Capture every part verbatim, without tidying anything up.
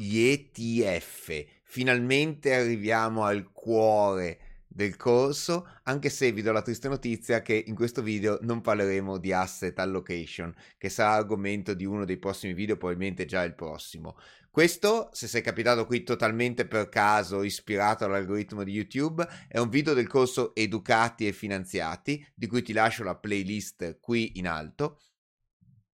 gli E T F. Finalmente arriviamo al cuore del corso, anche se vi do la triste notizia che in questo video non parleremo di asset allocation, che sarà argomento di uno dei prossimi video, probabilmente già il prossimo. Questo, se sei capitato qui totalmente per caso, ispirato all'algoritmo di YouTube, è un video del corso Educati e Finanziati, di cui ti lascio la playlist qui in alto,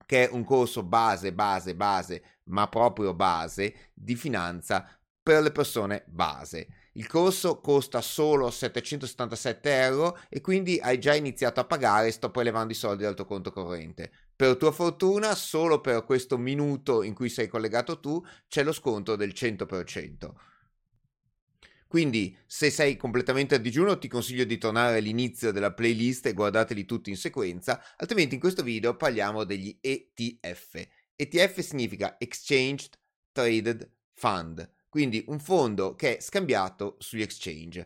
che è un corso base, base, base, ma proprio base, di finanza per le persone base. Il corso costa solo settecentosettantasette euro e quindi hai già iniziato a pagare, sto poi levando i soldi dal tuo conto corrente. Per tua fortuna, solo per questo minuto in cui sei collegato tu, c'è lo sconto del cento per cento. Quindi, se sei completamente a digiuno, ti consiglio di tornare all'inizio della playlist e guardateli tutti in sequenza, altrimenti in questo video parliamo degli E T F. E T F significa Exchange Traded Fund. Quindi un fondo che è scambiato sugli exchange.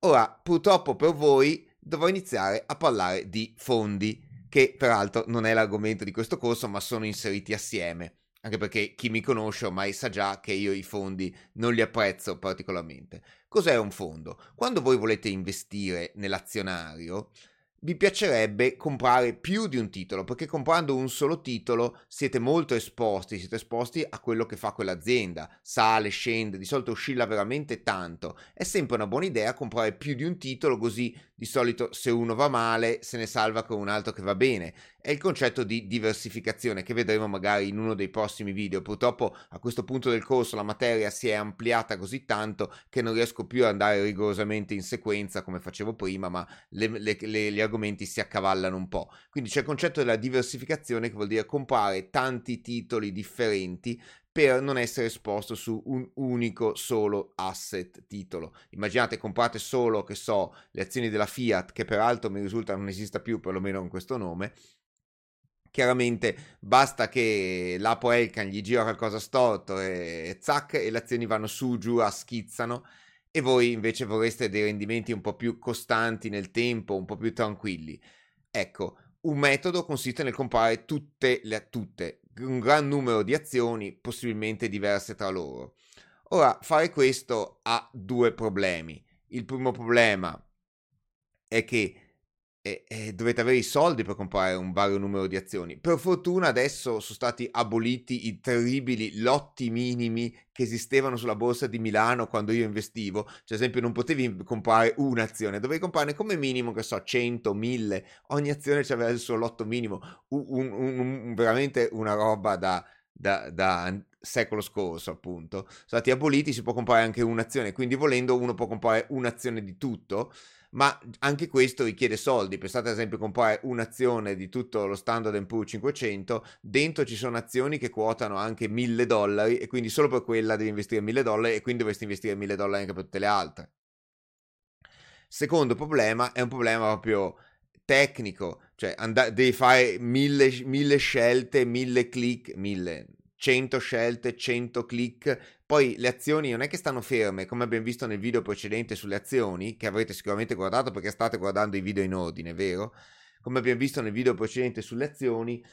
Ora, purtroppo per voi, dovrò iniziare a parlare di fondi, che peraltro non è l'argomento di questo corso, ma sono inseriti assieme, anche perché chi mi conosce ormai sa già che io i fondi non li apprezzo particolarmente. Cos'è un fondo? Quando voi volete investire nell'azionario, vi piacerebbe comprare più di un titolo, perché comprando un solo titolo siete molto esposti, siete esposti a quello che fa quell'azienda, sale, scende, di solito oscilla veramente tanto. È sempre una buona idea comprare più di un titolo, così di solito se uno va male se ne salva con un altro che va bene. È il concetto di diversificazione che vedremo magari in uno dei prossimi video. Purtroppo a questo punto del corso la materia si è ampliata così tanto che non riesco più ad andare rigorosamente in sequenza come facevo prima, ma le, le, le, gli argomenti si accavallano un po'. Quindi c'è il concetto della diversificazione, che vuol dire comprare tanti titoli differenti per non essere esposto su un unico solo asset titolo. Immaginate, comprate solo, che so, le azioni della Fiat, che peraltro mi risulta non esista più, perlomeno con questo nome. Chiaramente basta che l'Apo Elkan gli gira qualcosa storto e zac, e le azioni vanno su, giù, a schizzano, e voi invece vorreste dei rendimenti un po' più costanti nel tempo, un po' più tranquilli. Ecco, un metodo consiste nel comprare tutte, le, tutte un gran numero di azioni, possibilmente diverse tra loro. Ora, fare questo ha due problemi. Il primo problema è che E, e dovete avere i soldi per comprare un vario numero di azioni. Per fortuna adesso sono stati aboliti i terribili lotti minimi che esistevano sulla borsa di Milano quando io investivo. Cioè, ad esempio, non potevi comprare un'azione, dovevi comprarne come minimo, che so, cento, mille. Ogni azione aveva il suo lotto minimo, un, un, un, veramente una roba da, da, da secolo scorso, appunto. Sono stati aboliti, si può comprare anche un'azione, quindi volendo uno può comprare un'azione di tutto. Ma anche questo richiede soldi. Pensate ad esempio a comprare un'azione di tutto lo Standard and Poor's cinquecento, dentro ci sono azioni che quotano anche mille dollari, e quindi solo per quella devi investire mille dollari, e quindi dovresti investire mille dollari anche per tutte le altre. Secondo problema è un problema proprio tecnico, cioè and- devi fare mille, mille scelte, mille click, mille... cento scelte, cento click. Poi le azioni non è che stanno ferme, come abbiamo visto nel video precedente sulle azioni, che avrete sicuramente guardato perché state guardando i video in ordine, vero? Come abbiamo visto nel video precedente sulle azioni,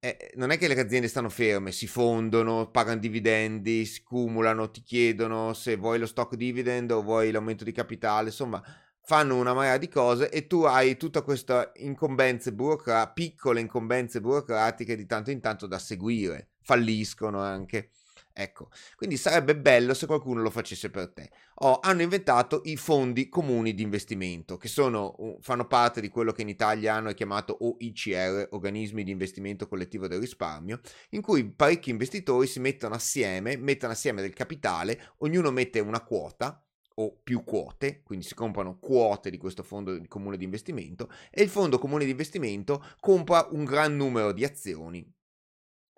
eh, non è che le aziende stanno ferme, si fondono, pagano dividendi, si cumulano, ti chiedono se vuoi lo stock dividend o vuoi l'aumento di capitale, insomma fanno una marea di cose, e tu hai tutta questa incombenze burocra- piccole incombenze burocratiche di tanto in tanto da seguire. Falliscono anche, ecco, quindi sarebbe bello se qualcuno lo facesse per te. Oh, hanno inventato i fondi comuni di investimento, che sono, fanno parte di quello che in Italia hanno chiamato O I C R, Organismi di Investimento Collettivo del Risparmio, in cui parecchi investitori si mettono assieme, mettono assieme del capitale, ognuno mette una quota o più quote, quindi si comprano quote di questo fondo comune di investimento, e il fondo comune di investimento compra un gran numero di azioni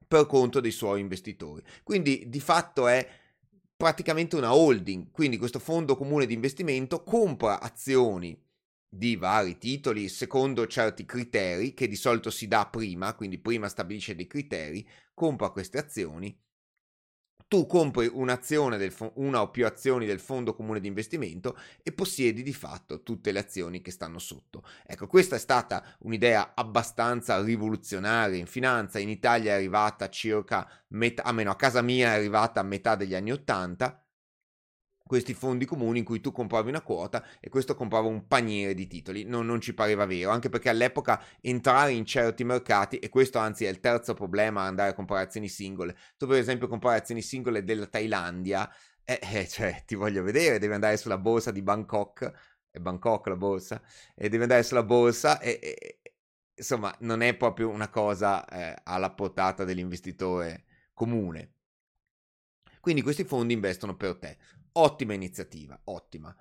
per conto dei suoi investitori. Quindi di fatto è praticamente una holding, quindi questo fondo comune di investimento compra azioni di vari titoli secondo certi criteri che di solito si dà prima, quindi prima stabilisce dei criteri, compra queste azioni, tu compri un'azione del fo- una o più azioni del fondo comune di investimento e possiedi di fatto tutte le azioni che stanno sotto. Ecco, questa è stata un'idea abbastanza rivoluzionaria in finanza. In Italia è arrivata circa metà, almeno a casa mia è arrivata a metà degli anni ottanta, questi fondi comuni in cui tu compravi una quota e questo comprava un paniere di titoli. Non, non ci pareva vero, anche perché all'epoca entrare in certi mercati, e questo anzi è il terzo problema, andare a comprare azioni singole. Tu per esempio comprare azioni singole della Thailandia, eh, eh, cioè ti voglio vedere, devi andare sulla borsa di Bangkok, è Bangkok la borsa, e devi andare sulla borsa e, e insomma non è proprio una cosa eh, alla portata dell'investitore comune. Quindi questi fondi investono per te. Ottima iniziativa, ottima.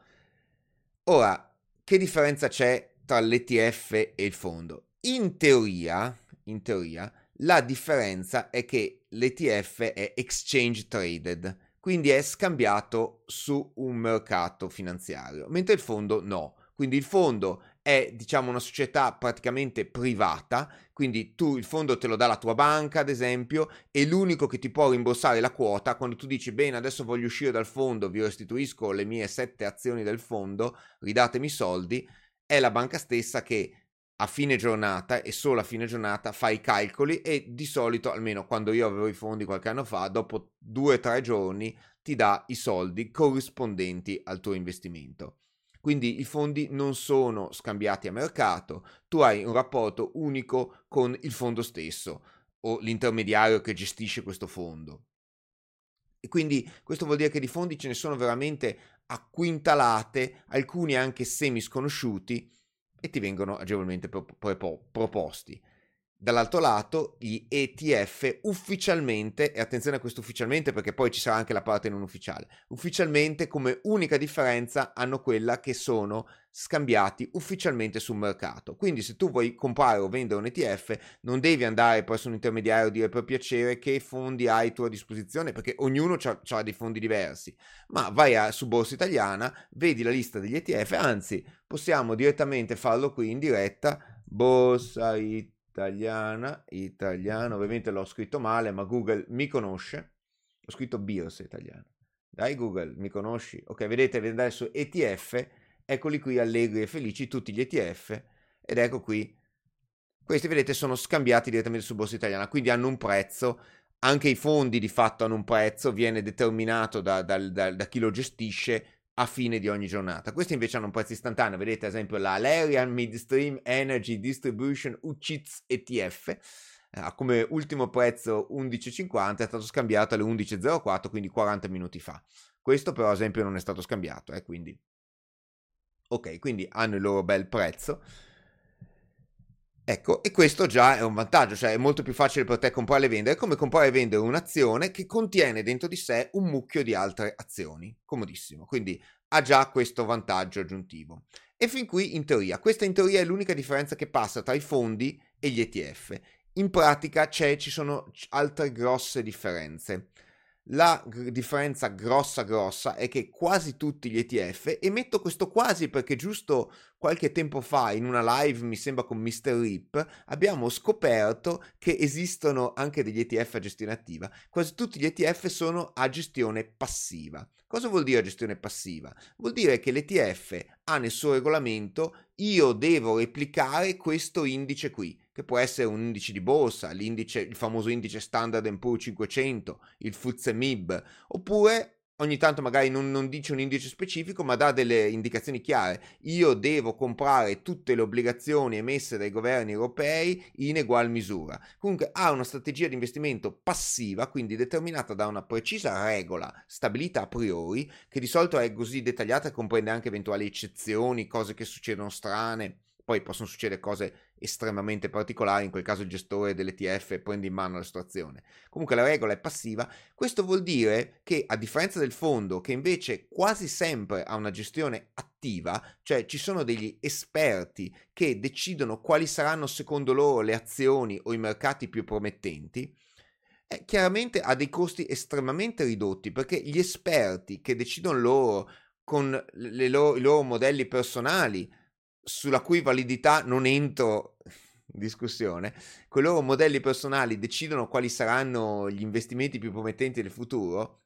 Ora, che differenza c'è tra l'E T F e il fondo? In teoria, in teoria, la differenza è che l'E T F è exchange traded, quindi è scambiato su un mercato finanziario, mentre il fondo no. Quindi il fondo è, diciamo, una società praticamente privata, quindi tu il fondo te lo dà la tua banca, ad esempio, e l'unico che ti può rimborsare la quota, quando tu dici, bene, adesso voglio uscire dal fondo, vi restituisco le mie sette azioni del fondo, ridatemi i soldi, è la banca stessa che a fine giornata, e solo a fine giornata, fa i calcoli e di solito, almeno quando io avevo i fondi qualche anno fa, dopo due o tre giorni ti dà i soldi corrispondenti al tuo investimento. Quindi i fondi non sono scambiati a mercato, tu hai un rapporto unico con il fondo stesso o l'intermediario che gestisce questo fondo. E quindi questo vuol dire che di fondi ce ne sono veramente acquintalate, alcuni anche semi sconosciuti, e ti vengono agevolmente pro- pro- proposti. Dall'altro lato gli E T F ufficialmente, e attenzione a questo ufficialmente perché poi ci sarà anche la parte non ufficiale, ufficialmente come unica differenza hanno quella che sono scambiati ufficialmente sul mercato. Quindi se tu vuoi comprare o vendere un E T F non devi andare presso un intermediario e dire per piacere che fondi hai tu a disposizione, perché ognuno ha dei fondi diversi, ma vai a, su Borsa Italiana, vedi la lista degli E T F, anzi possiamo direttamente farlo qui in diretta, Borsa Italiana, Italiana, italiana, ovviamente l'ho scritto male, ma Google mi conosce, ho scritto Borsa Italiana, dai Google mi conosci, ok, vedete, vedete adesso E T F, eccoli qui allegri e felici tutti gli E T F, ed ecco qui, questi vedete sono scambiati direttamente su Borsa Italiana, quindi hanno un prezzo, anche i fondi di fatto hanno un prezzo, viene determinato da, da, da, da chi lo gestisce a fine di ogni giornata. Questi invece hanno un prezzo istantaneo, vedete ad esempio la Alerian Midstream Energy Distribution U C I T S E T F ha eh, come ultimo prezzo undici e cinquanta, è stato scambiato alle undici e zero quattro, quindi quaranta minuti fa. Questo però ad esempio non è stato scambiato, eh, quindi ok, quindi hanno il loro bel prezzo. Ecco, e questo già è un vantaggio, cioè è molto più facile per te comprare e vendere, come comprare e vendere un'azione che contiene dentro di sé un mucchio di altre azioni, comodissimo, quindi ha già questo vantaggio aggiuntivo. E fin qui in teoria, questa in teoria è l'unica differenza che passa tra i fondi e gli E T F, in pratica c'è, ci sono altre grosse differenze. La g- differenza grossa grossa è che quasi tutti gli E T F, e metto questo quasi perché giusto qualche tempo fa in una live mi sembra con mister Rip abbiamo scoperto che esistono anche degli E T F a gestione attiva, quasi tutti gli E T F sono a gestione passiva. Cosa vuol dire gestione passiva? Vuol dire che l'E T F ha nel suo regolamento, io devo replicare questo indice qui, che può essere un indice di borsa, l'indice, il famoso indice Standard and Poor's cinquecento, il F T S E M I B, oppure ogni tanto magari non, non dice un indice specifico ma dà delle indicazioni chiare, io devo comprare tutte le obbligazioni emesse dai governi europei in egual misura. Comunque ha una strategia di investimento passiva, quindi determinata da una precisa regola stabilita a priori, che di solito è così dettagliata e comprende anche eventuali eccezioni, cose che succedono strane. Poi possono succedere cose estremamente particolari, in quel caso il gestore dell'E T F prende in mano la situazione. Comunque la regola è passiva, questo vuol dire che a differenza del fondo, che invece quasi sempre ha una gestione attiva, cioè ci sono degli esperti che decidono quali saranno secondo loro le azioni o i mercati più promettenti, eh, chiaramente ha dei costi estremamente ridotti, perché gli esperti che decidono loro con le loro, i loro modelli personali, sulla cui validità non entro discussione, con i loro modelli personali decidono quali saranno gli investimenti più promettenti del futuro.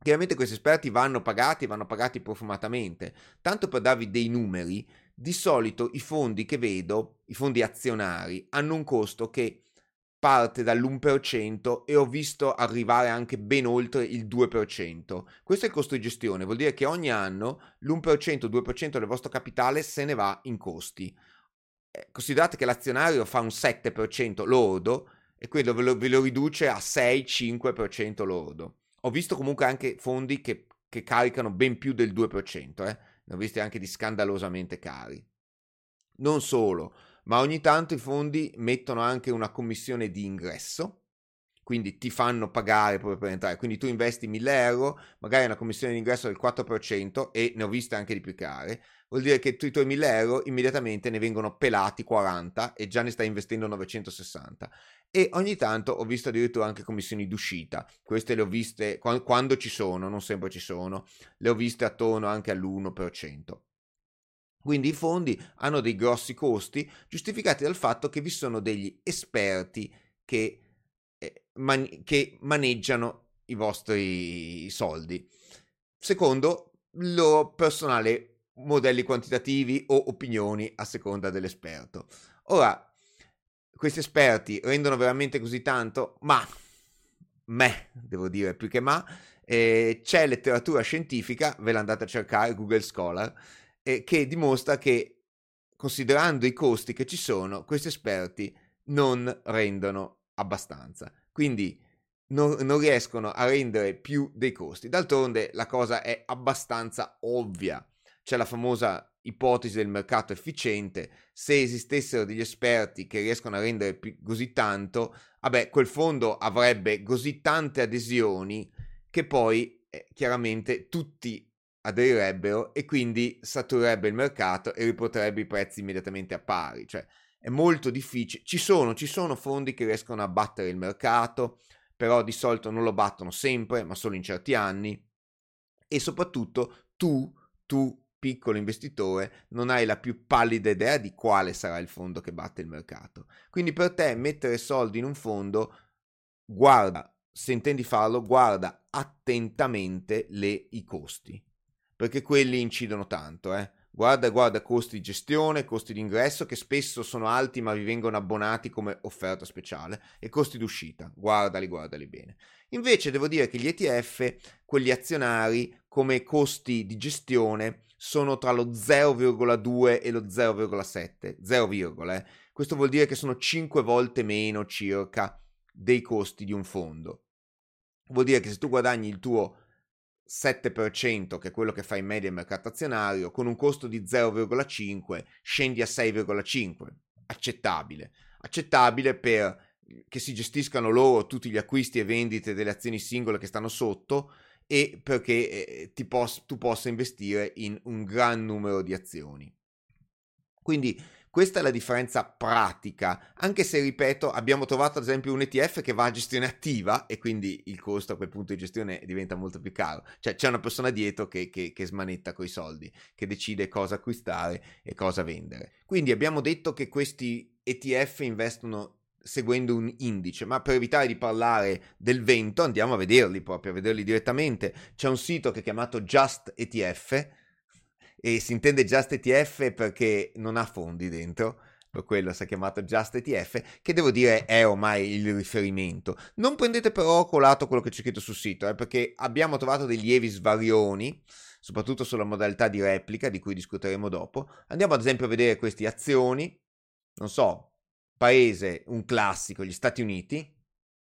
Chiaramente questi esperti vanno pagati e vanno pagati profumatamente. Tanto per darvi dei numeri, di solito i fondi che vedo, i fondi azionari, hanno un costo che parte dall'uno per cento e ho visto arrivare anche ben oltre il due per cento. Questo è il costo di gestione, vuol dire che ogni anno l'uno per cento, due per cento del vostro capitale se ne va in costi. Considerate che l'azionario fa un sette per cento lordo e quello ve lo, ve lo riduce a sei cinque per cento lordo. Ho visto comunque anche fondi che, che caricano ben più del due per cento, eh? Ne ho visti anche di scandalosamente cari. Non solo, ma ogni tanto i fondi mettono anche una commissione di ingresso, quindi ti fanno pagare proprio per entrare. Quindi tu investi mille euro, magari una commissione di ingresso del quattro per cento, e ne ho viste anche di più care. Vuol dire che tu i tuoi mille euro immediatamente ne vengono pelati quaranta e già ne stai investendo novecentosessanta. E ogni tanto ho visto addirittura anche commissioni d'uscita. Queste le ho viste quando, quando ci sono, non sempre ci sono, le ho viste attorno anche all'uno per cento. Quindi i fondi hanno dei grossi costi giustificati dal fatto che vi sono degli esperti che che maneggiano i vostri soldi secondo il loro personale modelli quantitativi o opinioni a seconda dell'esperto. Ora, questi esperti rendono veramente così tanto? Ma, me, devo dire più che ma, eh, c'è letteratura scientifica, ve la andate a cercare, Google Scholar, eh, che dimostra che, considerando i costi che ci sono, questi esperti non rendono abbastanza, quindi non, non riescono a rendere più dei costi. D'altronde la cosa è abbastanza ovvia, c'è la famosa ipotesi del mercato efficiente: se esistessero degli esperti che riescono a rendere più, così tanto, vabbè, quel fondo avrebbe così tante adesioni che poi eh, chiaramente tutti aderirebbero e quindi saturerebbe il mercato e riporterebbe i prezzi immediatamente a pari, cioè è molto difficile. Ci sono, ci sono fondi che riescono a battere il mercato, però di solito non lo battono sempre, ma solo in certi anni, e soprattutto tu, tu piccolo investitore, non hai la più pallida idea di quale sarà il fondo che batte il mercato. Quindi per te mettere soldi in un fondo, guarda, se intendi farlo, guarda attentamente le, i costi, perché quelli incidono tanto, eh. Guarda, guarda costi di gestione, costi di ingresso che spesso sono alti ma vi vengono abbonati come offerta speciale, e costi d'uscita, guardali, guardali bene. Invece devo dire che gli E T F, quelli azionari, come costi di gestione sono tra lo zero virgola due e lo zero virgola sette, zero, eh. Questo vuol dire che sono cinque volte meno circa dei costi di un fondo. Vuol dire che se tu guadagni il tuo sette per cento, che è quello che fa in media il mercato azionario, con un costo di zero virgola cinque scendi a sei virgola cinque, accettabile accettabile per che si gestiscano loro tutti gli acquisti e vendite delle azioni singole che stanno sotto, e perché eh, ti pos- tu possa investire in un gran numero di azioni. Quindi questa è la differenza pratica, anche se, ripeto, abbiamo trovato ad esempio un E T F che va a gestione attiva e quindi il costo a quel punto di gestione diventa molto più caro. Cioè c'è una persona dietro che, che, che smanetta coi soldi, che decide cosa acquistare e cosa vendere. Quindi abbiamo detto che questi E T F investono seguendo un indice, ma per evitare di parlare del vento andiamo a vederli proprio, a vederli direttamente. C'è un sito che è chiamato JustETF, e si intende JustETF perché non ha fondi dentro, per quello si è chiamato JustETF, che devo dire è ormai il riferimento. Non prendete però colato quello che c'è scritto sul sito, eh, perché abbiamo trovato dei lievi svarioni, soprattutto sulla modalità di replica, di cui discuteremo dopo. Andiamo ad esempio a vedere queste azioni, non so, paese, un classico, gli Stati Uniti,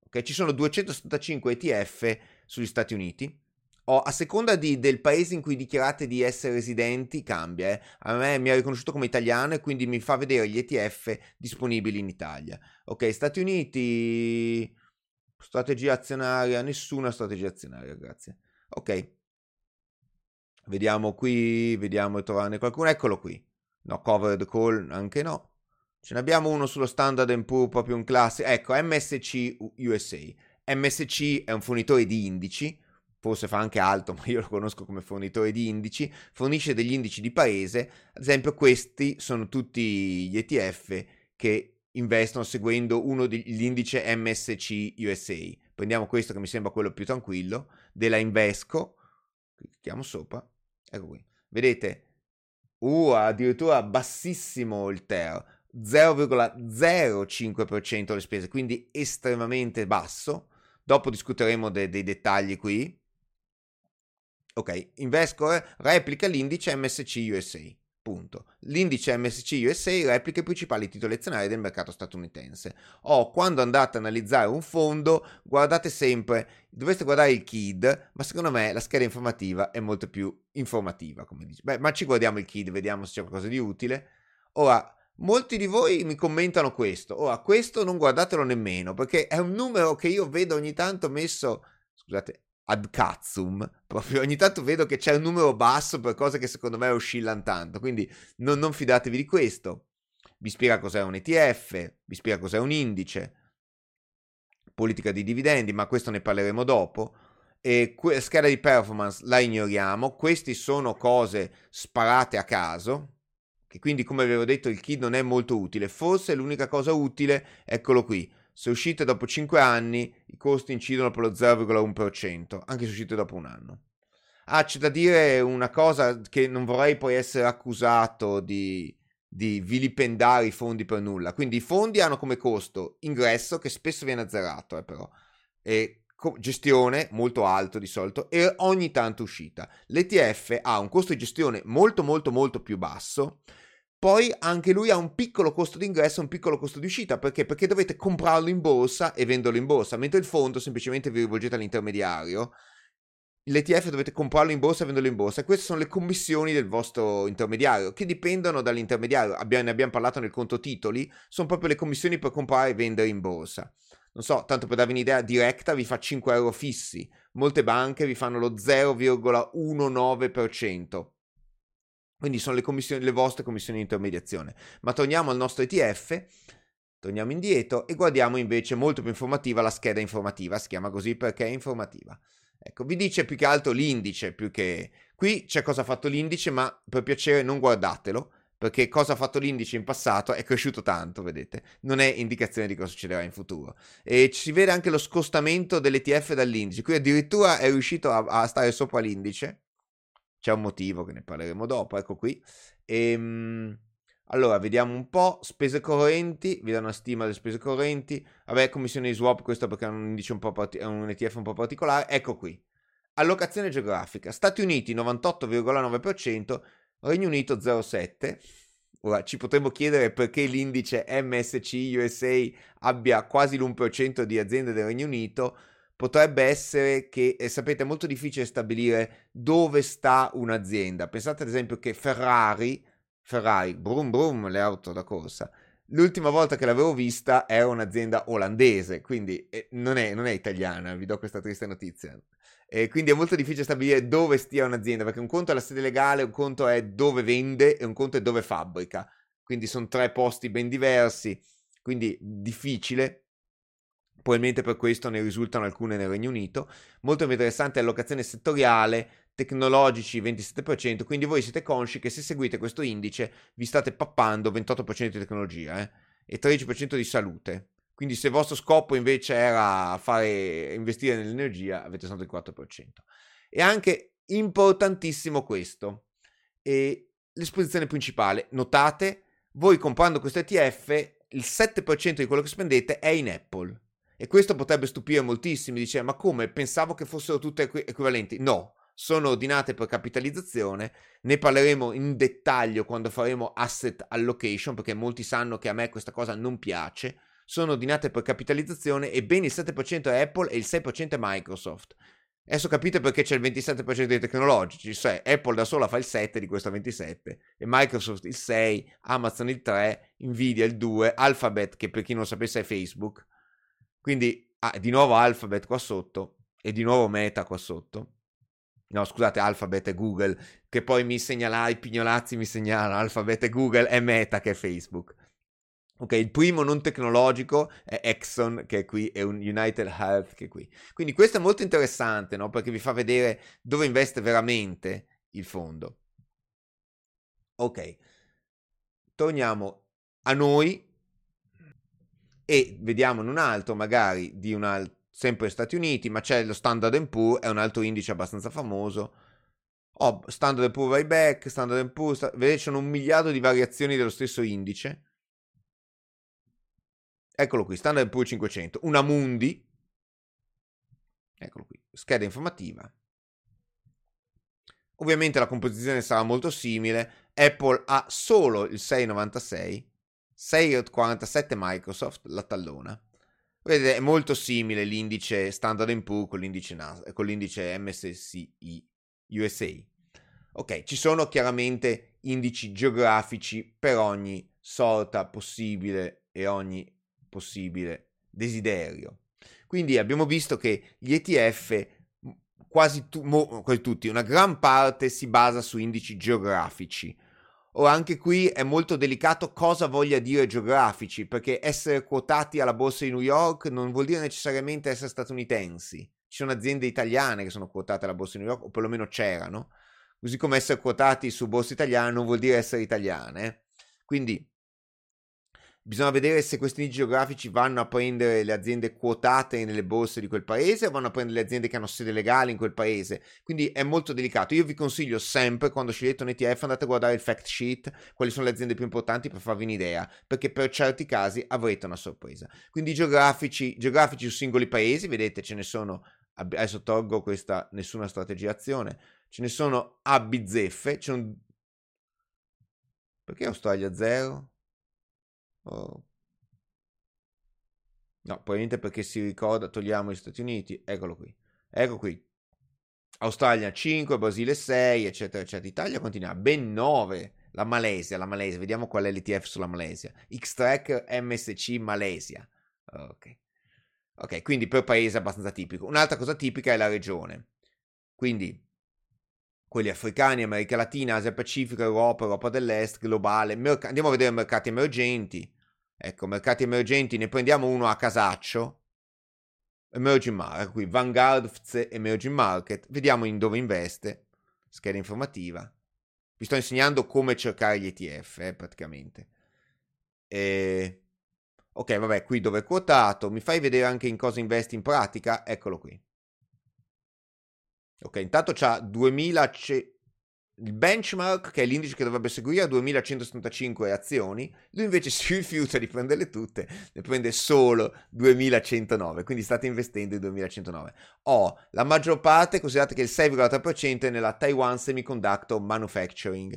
okay? Ci sono duecentosettantacinque E T F sugli Stati Uniti. Oh, a seconda di, del paese in cui dichiarate di essere residenti cambia, eh. A me mi ha riconosciuto come italiano e quindi mi fa vedere gli E T F disponibili in Italia. Ok, Stati Uniti, strategia azionaria, nessuna strategia azionaria, grazie. Ok, vediamo qui, vediamo di trovarne qualcuno, eccolo qui. No, covered call, anche no. Ce ne abbiamo uno sullo Standard and Poor's, proprio un classico. Ecco, M S C U S A. M S C è un fornitore di indici, forse fa anche altro, ma io lo conosco come fornitore di indici, fornisce degli indici di paese. Ad esempio questi sono tutti gli E T F che investono seguendo uno degli indici M S C I U S A. Prendiamo questo che mi sembra quello più tranquillo, della Invesco. Clicchiamo sopra, ecco qui. Vedete, uh, addirittura bassissimo il T E R, zero virgola zero cinque per cento delle spese, quindi estremamente basso. Dopo discuteremo de- dei dettagli qui. Ok, Invesco replica l'indice M S C I U S A, punto. L'indice M S C I U S A replica i principali titoli azionari del mercato statunitense. Oh, quando andate ad analizzare un fondo, guardate sempre, dovreste guardare il K I D, ma secondo me la scheda informativa è molto più informativa, come dice. Beh, ma ci guardiamo il K I D, vediamo se c'è qualcosa di utile. Ora, molti di voi mi commentano questo. Ora, questo non guardatelo nemmeno, perché è un numero che io vedo ogni tanto messo, scusate, ad cazzum, proprio ogni tanto vedo che c'è un numero basso per cose che secondo me oscillano tanto, quindi non, non fidatevi di questo. Vi spiega cos'è un E T F, vi spiega cos'è un indice, politica di dividendi, ma questo ne parleremo dopo, e que- scheda di performance la ignoriamo. Queste sono cose sparate a caso, che quindi, come avevo detto, il K I D non è molto utile. Forse l'unica cosa utile, eccolo qui, se uscite dopo cinque anni i costi incidono per lo zero virgola uno per cento, anche se uscite dopo un anno. Ah, c'è da dire una cosa, che non vorrei poi essere accusato di, di vilipendare i fondi per nulla. Quindi i fondi hanno come costo ingresso, che spesso viene azzerato, eh, però, e co- gestione molto alto di solito, e ogni tanto uscita. L'E T F ha un costo di gestione molto molto molto più basso. Poi anche lui ha un piccolo costo di ingresso e un piccolo costo di uscita. Perché? Perché dovete comprarlo in borsa e venderlo in borsa, mentre il fondo semplicemente vi rivolgete all'intermediario. L'E T F dovete comprarlo in borsa e venderlo in borsa. E queste sono le commissioni del vostro intermediario, che dipendono dall'intermediario. Abbiamo, ne abbiamo parlato nel conto titoli, sono proprio le commissioni per comprare e vendere in borsa. Non so, tanto per darvi un'idea, Directa vi fa cinque euro fissi, molte banche vi fanno lo zero virgola diciannove per cento. Quindi sono le commissioni, le vostre commissioni di intermediazione. Ma torniamo al nostro E T F, torniamo indietro e guardiamo invece molto più informativa la scheda informativa. Si chiama così perché è informativa. Ecco, vi dice più che altro l'indice, più che... Qui c'è cosa ha fatto l'indice, ma per piacere non guardatelo, perché cosa ha fatto l'indice in passato è cresciuto tanto, vedete? Non è indicazione di cosa succederà in futuro. E si vede anche lo scostamento dell'E T F dall'indice. Qui addirittura è riuscito a, a stare sopra l'indice. C'è un motivo che ne parleremo dopo, ecco qui. Ehm, allora, vediamo un po'. Spese correnti, vi do una stima delle spese correnti. Vabbè, commissione di swap, questo perché è un indice un po' parti- è un E T F un po' particolare. Ecco qui. Allocazione geografica. Stati Uniti novantotto virgola nove per cento, Regno Unito zero virgola sette per cento. Ora, ci potremmo chiedere perché l'indice M S C I U S A abbia quasi l'uno per cento di aziende del Regno Unito. Potrebbe essere che, eh, sapete, è molto difficile stabilire dove sta un'azienda. Pensate ad esempio che Ferrari, Ferrari, brum brum, le auto da corsa, l'ultima volta che l'avevo vista era un'azienda olandese, quindi eh, non è, non è italiana, vi do questa triste notizia. E quindi è molto difficile stabilire dove stia un'azienda, perché un conto è la sede legale, un conto è dove vende e un conto è dove fabbrica. Quindi sono tre posti ben diversi, quindi difficile. Probabilmente per questo ne risultano alcune nel Regno Unito. Molto interessante è allocazione settoriale, tecnologici ventisette per cento, quindi voi siete consci che se seguite questo indice vi state pappando ventotto per cento di tecnologia eh, e tredici per cento di salute. Quindi se il vostro scopo invece era fare investire nell'energia avete soltanto il quattro per cento. E anche importantissimo questo, e l'esposizione principale. Notate, voi comprando questo E T F il sette per cento di quello che spendete è in Apple. E questo potrebbe stupire moltissimi, dice, ma come? Pensavo che fossero tutte equ- equivalenti. No, sono ordinate per capitalizzazione, ne parleremo in dettaglio quando faremo asset allocation, perché molti sanno che a me questa cosa non piace. Sono ordinate per capitalizzazione e ben il sette per cento è Apple e il sei per cento è Microsoft. Adesso capite perché c'è il ventisette per cento dei tecnologici, cioè Apple da sola fa il sette per cento di questo ventisette per cento, e Microsoft il sei per cento, Amazon il tre per cento, Nvidia il due per cento, Alphabet, che per chi non lo sapesse è Facebook. Quindi ah, di nuovo Alphabet qua sotto e di nuovo Meta qua sotto. No, scusate, Alphabet e Google, che poi mi segnala, i pignolazzi mi segnalano Alphabet e Google e Meta che è Facebook. Ok, il primo non tecnologico è Exxon che è qui e un United Health che è qui. Quindi questo è molto interessante, no? Perché vi fa vedere dove investe veramente il fondo. Ok, torniamo a noi. e vediamo in un altro magari di una, sempre Stati Uniti, ma c'è lo Standard and Poor's, è un altro indice abbastanza famoso. Oh, Standard and Poor's Buyback, Standard and Poor's, vedete, sono un miliardo di variazioni dello stesso indice. Eccolo qui, Standard and Poor's cinquecento, una Mundi. Eccolo qui, scheda informativa. Ovviamente la composizione sarà molto simile. Apple ha solo il sei virgola novantasei, sei virgola quarantasette Microsoft, la tallona. Vedete, è molto simile l'indice Standard and Poor's con l'indice Nas- con l'indice M S C I U S A. Ok, ci sono chiaramente indici geografici per ogni sorta possibile e ogni possibile desiderio. Quindi abbiamo visto che gli E T F, quasi, tu- mo- quasi tutti, una gran parte si basa su indici geografici. Ora anche qui è molto delicato cosa voglia dire geografici, perché essere quotati alla borsa di New York non vuol dire necessariamente essere statunitensi. Ci sono aziende italiane che sono quotate alla borsa di New York, o perlomeno c'erano, così come essere quotati su borsa italiana non vuol dire essere italiane. Quindi bisogna vedere se questi indici geografici vanno a prendere le aziende quotate nelle borse di quel paese o vanno a prendere le aziende che hanno sede legale in quel paese. Quindi è molto delicato. Io vi consiglio sempre, quando scegliete un E T F, andate a guardare il fact sheet, quali sono le aziende più importanti per farvi un'idea, perché per certi casi avrete una sorpresa. Quindi geografici, geografici su singoli paesi, vedete, ce ne sono, adesso tolgo questa nessuna strategia azione, ce ne sono a bizzeffe, c'è un... perché Australia zero? Oh. No, probabilmente perché si ricorda, togliamo gli Stati Uniti, eccolo qui, ecco qui, Australia cinque, Brasile sei, eccetera eccetera. Italia continua, ben nove, la Malesia, la Malesia, vediamo qual è l'E T F sulla Malesia, X-Tracker M S C Malesia, ok, ok, quindi per paese abbastanza tipico. Un'altra cosa tipica è la regione, quindi quelli africani, America Latina, Asia Pacifica, Europa, Europa dell'Est, globale, merc- andiamo a vedere mercati emergenti. Ecco, mercati emergenti, ne prendiamo uno a casaccio. Emerging Market, qui Vanguard Emerging Market, vediamo in dove investe, scheda informativa. Vi sto insegnando come cercare gli E T F, eh, praticamente. E... ok, vabbè, qui dove è quotato, mi fai vedere anche in cosa investi in pratica, eccolo qui. Ok, intanto c'ha duemila ce... il benchmark, che è l'indice che dovrebbe seguire, ha duemilacentosettantacinque azioni, lui invece si rifiuta di prenderle tutte, ne prende solo duemilacentonove, quindi state investendo in duemilacentonove. Oh, la maggior parte, considerate che il sei virgola tre per cento è nella Taiwan Semiconductor Manufacturing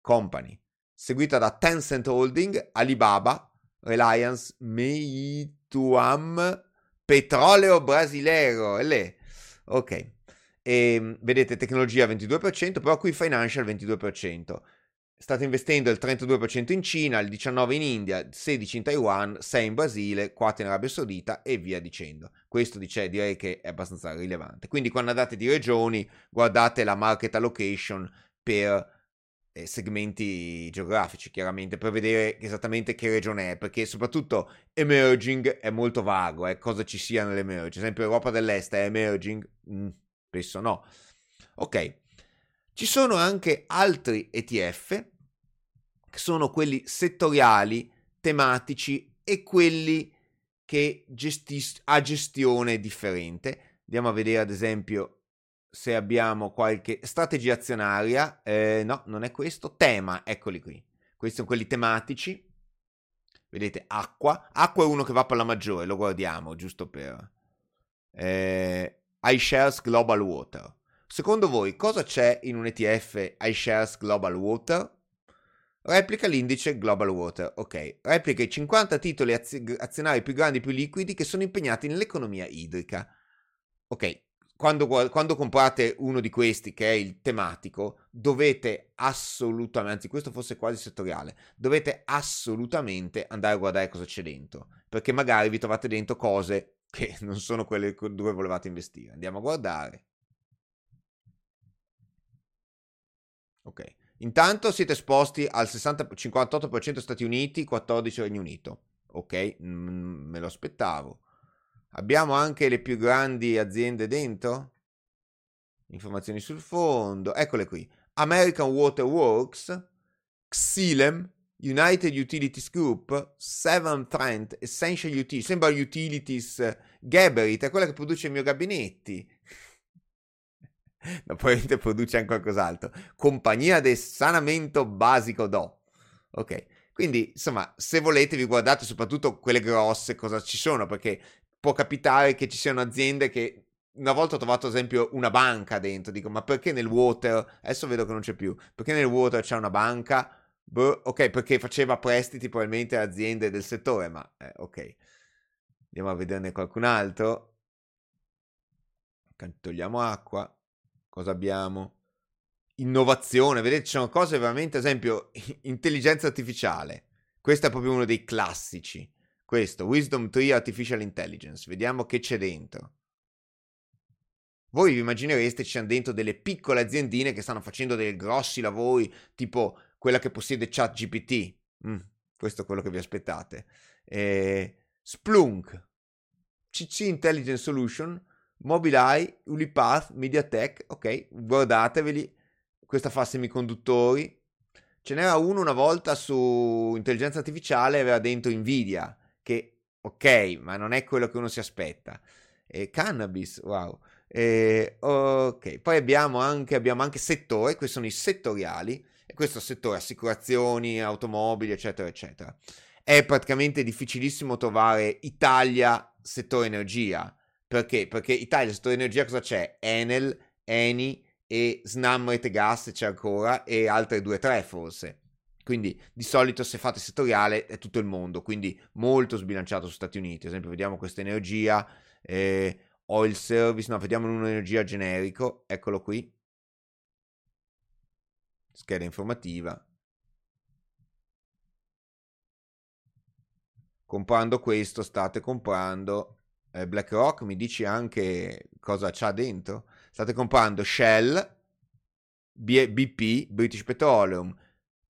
Company, seguita da Tencent Holding, Alibaba, Reliance, Meituan, Petróleo Brasileiro, e lei. Ok. E vedete tecnologia ventidue per cento, però qui financial ventidue per cento. State investendo il trentadue per cento in Cina, il diciannove per cento in India, il sedici per cento in Taiwan, sei per cento in Brasile, quattro per cento in Arabia Saudita e via dicendo. Questo dice, direi che è abbastanza rilevante. Quindi quando andate di regioni guardate la market allocation per eh, segmenti geografici, chiaramente, per vedere esattamente che regione è, perché soprattutto emerging è molto vago, eh, cosa ci sia nell'emerging. Ad esempio Europa dell'Est è emerging? Mm. Spesso no. Ok, ci sono anche altri E T F che sono quelli settoriali, tematici e quelli che gestis- a gestione differente. Andiamo a vedere ad esempio se abbiamo qualche strategia azionaria, eh, no, non è questo, tema, eccoli qui, questi sono quelli tematici, vedete acqua, acqua è uno che va per la maggiore, lo guardiamo giusto per... Eh, iShares Global Water. Secondo voi cosa c'è in un E T F iShares Global Water? Replica l'indice Global Water, ok. Replica i cinquanta titoli azionari più grandi e più liquidi che sono impegnati nell'economia idrica. Ok, quando, quando comprate uno di questi che è il tematico, dovete assolutamente, anzi questo fosse quasi settoriale, dovete assolutamente andare a guardare cosa c'è dentro, perché magari vi trovate dentro cose che non sono quelle dove volevate investire. Andiamo a guardare. Ok, intanto siete esposti al sessanta, cinquantotto per cento Stati Uniti, quattordici Regno Unito. Ok, mm, me lo aspettavo. Abbiamo anche le più grandi aziende dentro. Informazioni sul fondo, eccole qui. American Water Works, Xylem, United Utilities Group, Severn Trent, Essential Utilities, sembra Utilities Geberit, è quella che produce i miei gabinetti. No, probabilmente produce anche qualcos'altro. Compagnia del Sanamento Basico Do. Ok, quindi insomma, se volete vi guardate soprattutto quelle grosse cosa ci sono, perché può capitare che ci siano aziende che... Una volta ho trovato ad esempio una banca dentro, dico ma perché nel water, adesso vedo che non c'è più, perché nel water c'è una banca? Boh, ok, perché faceva prestiti probabilmente a aziende del settore, ma eh, ok. Andiamo a vederne qualcun altro. Togliamo acqua. Cosa abbiamo? Innovazione, vedete ci sono cose veramente, ad esempio intelligenza artificiale, questo è proprio uno dei classici, questo, Wisdom Tree Artificial Intelligence, vediamo che c'è dentro. Voi vi immaginereste ci siano dentro delle piccole aziendine che stanno facendo dei grossi lavori, tipo quella che possiede ChatGPT, mm, questo è quello che vi aspettate, eh, Splunk, C C Intelligence Solution, Mobileye, Ulipath, MediaTek, ok, guardateveli, questa fa semiconduttori. Ce n'era uno una volta su intelligenza artificiale, aveva dentro NVIDIA, che ok, ma non è quello che uno si aspetta. E cannabis, wow. E, ok, poi abbiamo anche, abbiamo anche settore, questi sono i settoriali, e questo settore assicurazioni, automobili, eccetera, eccetera. È praticamente difficilissimo trovare Italia settore energia. Perché? Perché Italia, il settore energia cosa c'è? Enel, Eni e Snam Rete Gas c'è ancora e altre due o tre forse. Quindi di solito se fate settoriale è tutto il mondo, quindi molto sbilanciato su Stati Uniti. Ad esempio vediamo questa energia, eh, oil service, no vediamo un'energia generico, eccolo qui. Scheda informativa. Comprando questo state comprando... BlackRock, mi dici anche cosa c'ha dentro? State comprando Shell, B P, British Petroleum,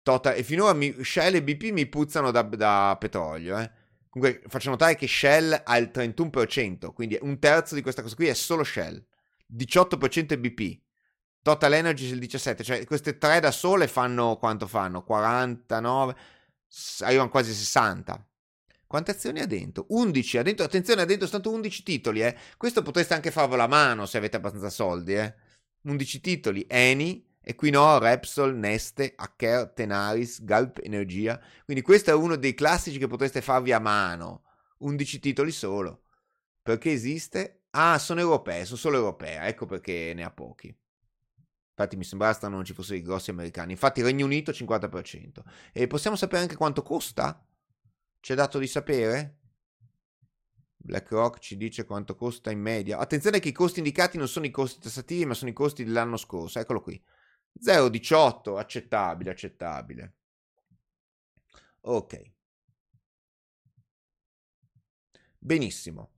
Total, e finora mi, Shell e B P mi puzzano da, da petrolio, eh. Comunque faccio notare che Shell ha il trentuno per cento, quindi un terzo di questa cosa qui è solo Shell, diciotto per cento è B P, Total Energies il diciassette per cento, cioè queste tre da sole fanno quanto fanno? quarantanove, arrivano quasi sessanta. Quante azioni ha dentro? undici, ha dentro, attenzione, ha dentro soltanto undici titoli, eh. Questo potreste anche farvelo a mano se avete abbastanza soldi, eh. undici titoli, Eni, Equinor, Repsol, Neste, Aker, Tenaris, Galp Energia. Quindi questo è uno dei classici che potreste farvi a mano. undici titoli solo. Perché esiste? Ah, sono europee, sono solo europee, ecco perché ne ha pochi. Infatti mi sembrava strano non ci fossero i grossi americani. Infatti Regno Unito cinquanta per cento. E possiamo sapere anche quanto costa? C'è dato di sapere? BlackRock ci dice quanto costa in media. Attenzione che i costi indicati non sono i costi tassativi, ma sono i costi dell'anno scorso. Eccolo qui. zero virgola diciotto, accettabile, accettabile. Ok. Benissimo.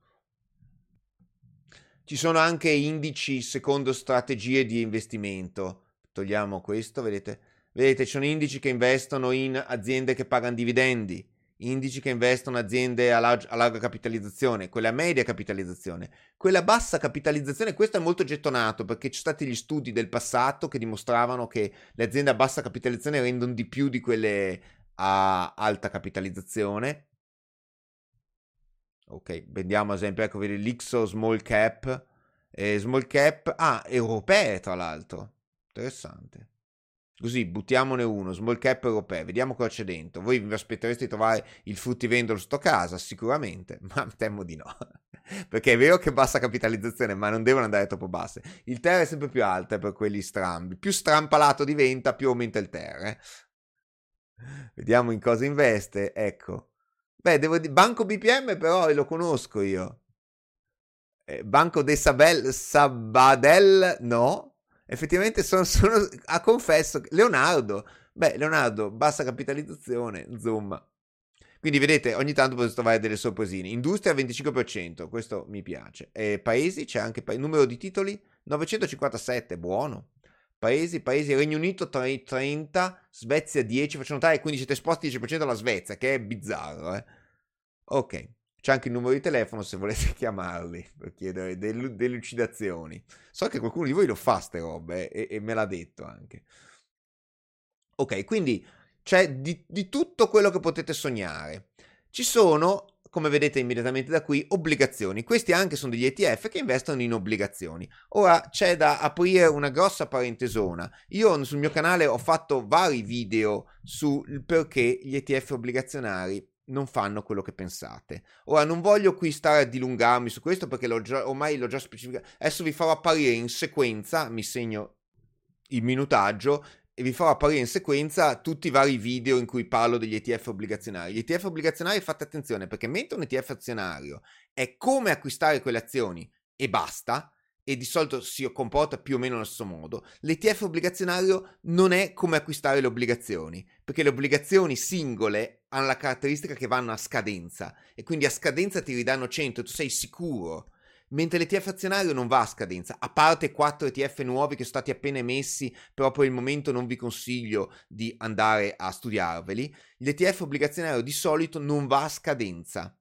Ci sono anche indici secondo strategie di investimento. Togliamo questo, vedete? Vedete, ci sono indici che investono in aziende che pagano dividendi. Indici che investono aziende a, large, a larga capitalizzazione, quella a media capitalizzazione, quella a bassa capitalizzazione, questo è molto gettonato perché ci sono stati gli studi del passato che dimostravano che le aziende a bassa capitalizzazione rendono di più di quelle a alta capitalizzazione. Ok, vediamo ad esempio, ecco vedi l'I X O Small Cap, eh, Small Cap, ah, europee tra l'altro, interessante. Così buttiamone uno, small cap europeo, vediamo cosa c'è dentro. Voi vi aspettereste di trovare il fruttivendolo sotto casa, sicuramente, ma temo di no. Perché è vero che bassa capitalizzazione, ma non devono andare troppo basse. Il T E R è sempre più alto per quelli strambi. Più strampalato diventa, più aumenta il T E R. Eh? Vediamo in cosa investe, ecco. Beh, devo dire, Banco B P M però lo conosco io. Eh, Banco de Sabel, Sabadell, no. Effettivamente sono, sono a confesso Leonardo, beh Leonardo bassa capitalizzazione, insomma, quindi vedete ogni tanto potete trovare delle sorpresine. Industria venticinque per cento, questo mi piace, e paesi c'è anche pa- numero di titoli novecentocinquantasette, buono. Paesi, paesi, Regno Unito trenta, Svezia dieci, faccio notare quindi siete esposti dieci per cento alla Svezia, che è bizzarro, eh. Ok, c'è anche il numero di telefono se volete chiamarli per chiedere del- delucidazioni. So che qualcuno di voi lo fa ste robe eh, e-, e me l'ha detto anche. Ok, quindi cioè di, di tutto quello che potete sognare. Ci sono, come vedete immediatamente da qui, obbligazioni. Questi anche sono degli E T F che investono in obbligazioni. Ora c'è da aprire una grossa parentesona. Io sul mio canale ho fatto vari video sul perché gli E T F obbligazionari non fanno quello che pensate. Ora non voglio qui stare a dilungarmi su questo perché l'ho già, ormai l'ho già specificato. Adesso vi farò apparire in sequenza, mi segno il minutaggio, e vi farò apparire in sequenza tutti i vari video in cui parlo degli E T F obbligazionari. Gli E T F obbligazionari, fate attenzione, perché mentre un E T F azionario è come acquistare quelle azioni e basta, e di solito si comporta più o meno allo stesso modo, l'E T F obbligazionario non è come acquistare le obbligazioni, perché le obbligazioni singole hanno la caratteristica che vanno a scadenza, e quindi a scadenza ti ridanno cento, tu sei sicuro, mentre l'E T F azionario non va a scadenza, a parte quattro E T F nuovi che sono stati appena emessi, però per il momento non vi consiglio di andare a studiarveli, l'E T F obbligazionario di solito non va a scadenza,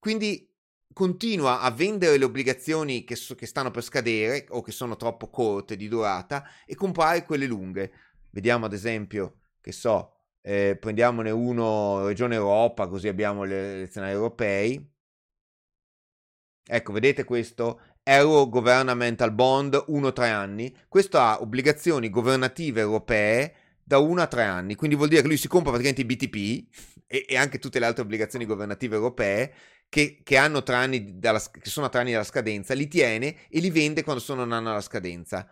quindi continua a vendere le obbligazioni che, so, che stanno per scadere o che sono troppo corte di durata e comprare quelle lunghe. Vediamo ad esempio, che so, eh, prendiamone uno Regione Europa, così abbiamo le azionari europei. Ecco, vedete questo? Euro Governmental Bond uno a tre anni. Questo ha obbligazioni governative europee da uno a tre anni, quindi vuol dire che lui si compra praticamente i B T P e, e anche tutte le altre obbligazioni governative europee Che, che, hanno tre anni dalla, che sono a tre anni dalla scadenza, li tiene e li vende quando sono un anno alla scadenza.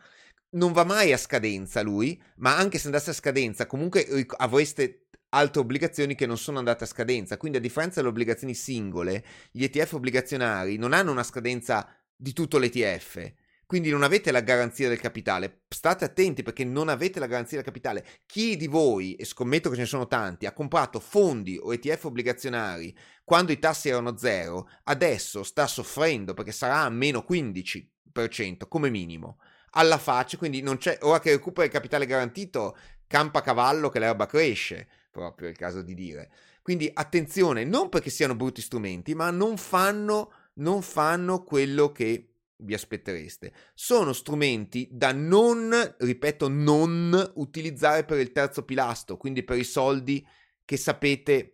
Non va mai a scadenza lui, ma anche se andasse a scadenza comunque avreste altre obbligazioni che non sono andate a scadenza. Quindi a differenza delle obbligazioni singole, gli E T F obbligazionari non hanno una scadenza di tutto l'E T F. Quindi non avete la garanzia del capitale. State attenti perché non avete la garanzia del capitale. Chi di voi, e scommetto che ce ne sono tanti, ha comprato fondi o E T F obbligazionari quando i tassi erano zero, adesso sta soffrendo perché sarà a meno quindici per cento come minimo. Alla faccia, quindi non c'è, ora che recupera il capitale garantito, campa cavallo che l'erba cresce, proprio è il caso di dire. Quindi attenzione, non perché siano brutti strumenti, ma non fanno, non fanno quello che vi aspettereste. Sono strumenti da non, ripeto, non utilizzare per il terzo pilastro, quindi per i soldi che sapete,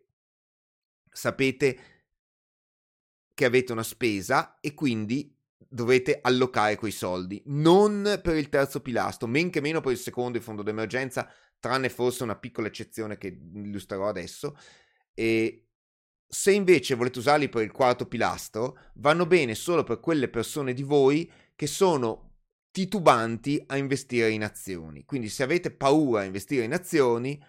sapete che avete una spesa e quindi dovete allocare quei soldi, non per il terzo pilastro, men che meno per il secondo, il fondo d'emergenza, tranne forse una piccola eccezione che illustrerò adesso. E se invece volete usarli per il quarto pilastro, vanno bene solo per quelle persone di voi che sono titubanti a investire in azioni. Quindi se avete paura a investire in azioni,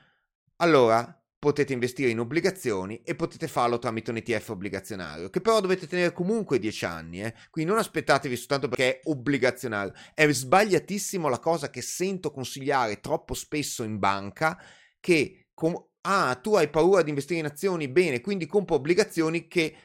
allora potete investire in obbligazioni e potete farlo tramite un E T F obbligazionario, che però dovete tenere comunque dieci anni, eh? Quindi non aspettatevi soltanto perché è obbligazionario. È sbagliatissimo la cosa che sento consigliare troppo spesso in banca, che com- ah, tu hai paura di investire in azioni, bene, quindi compro obbligazioni che,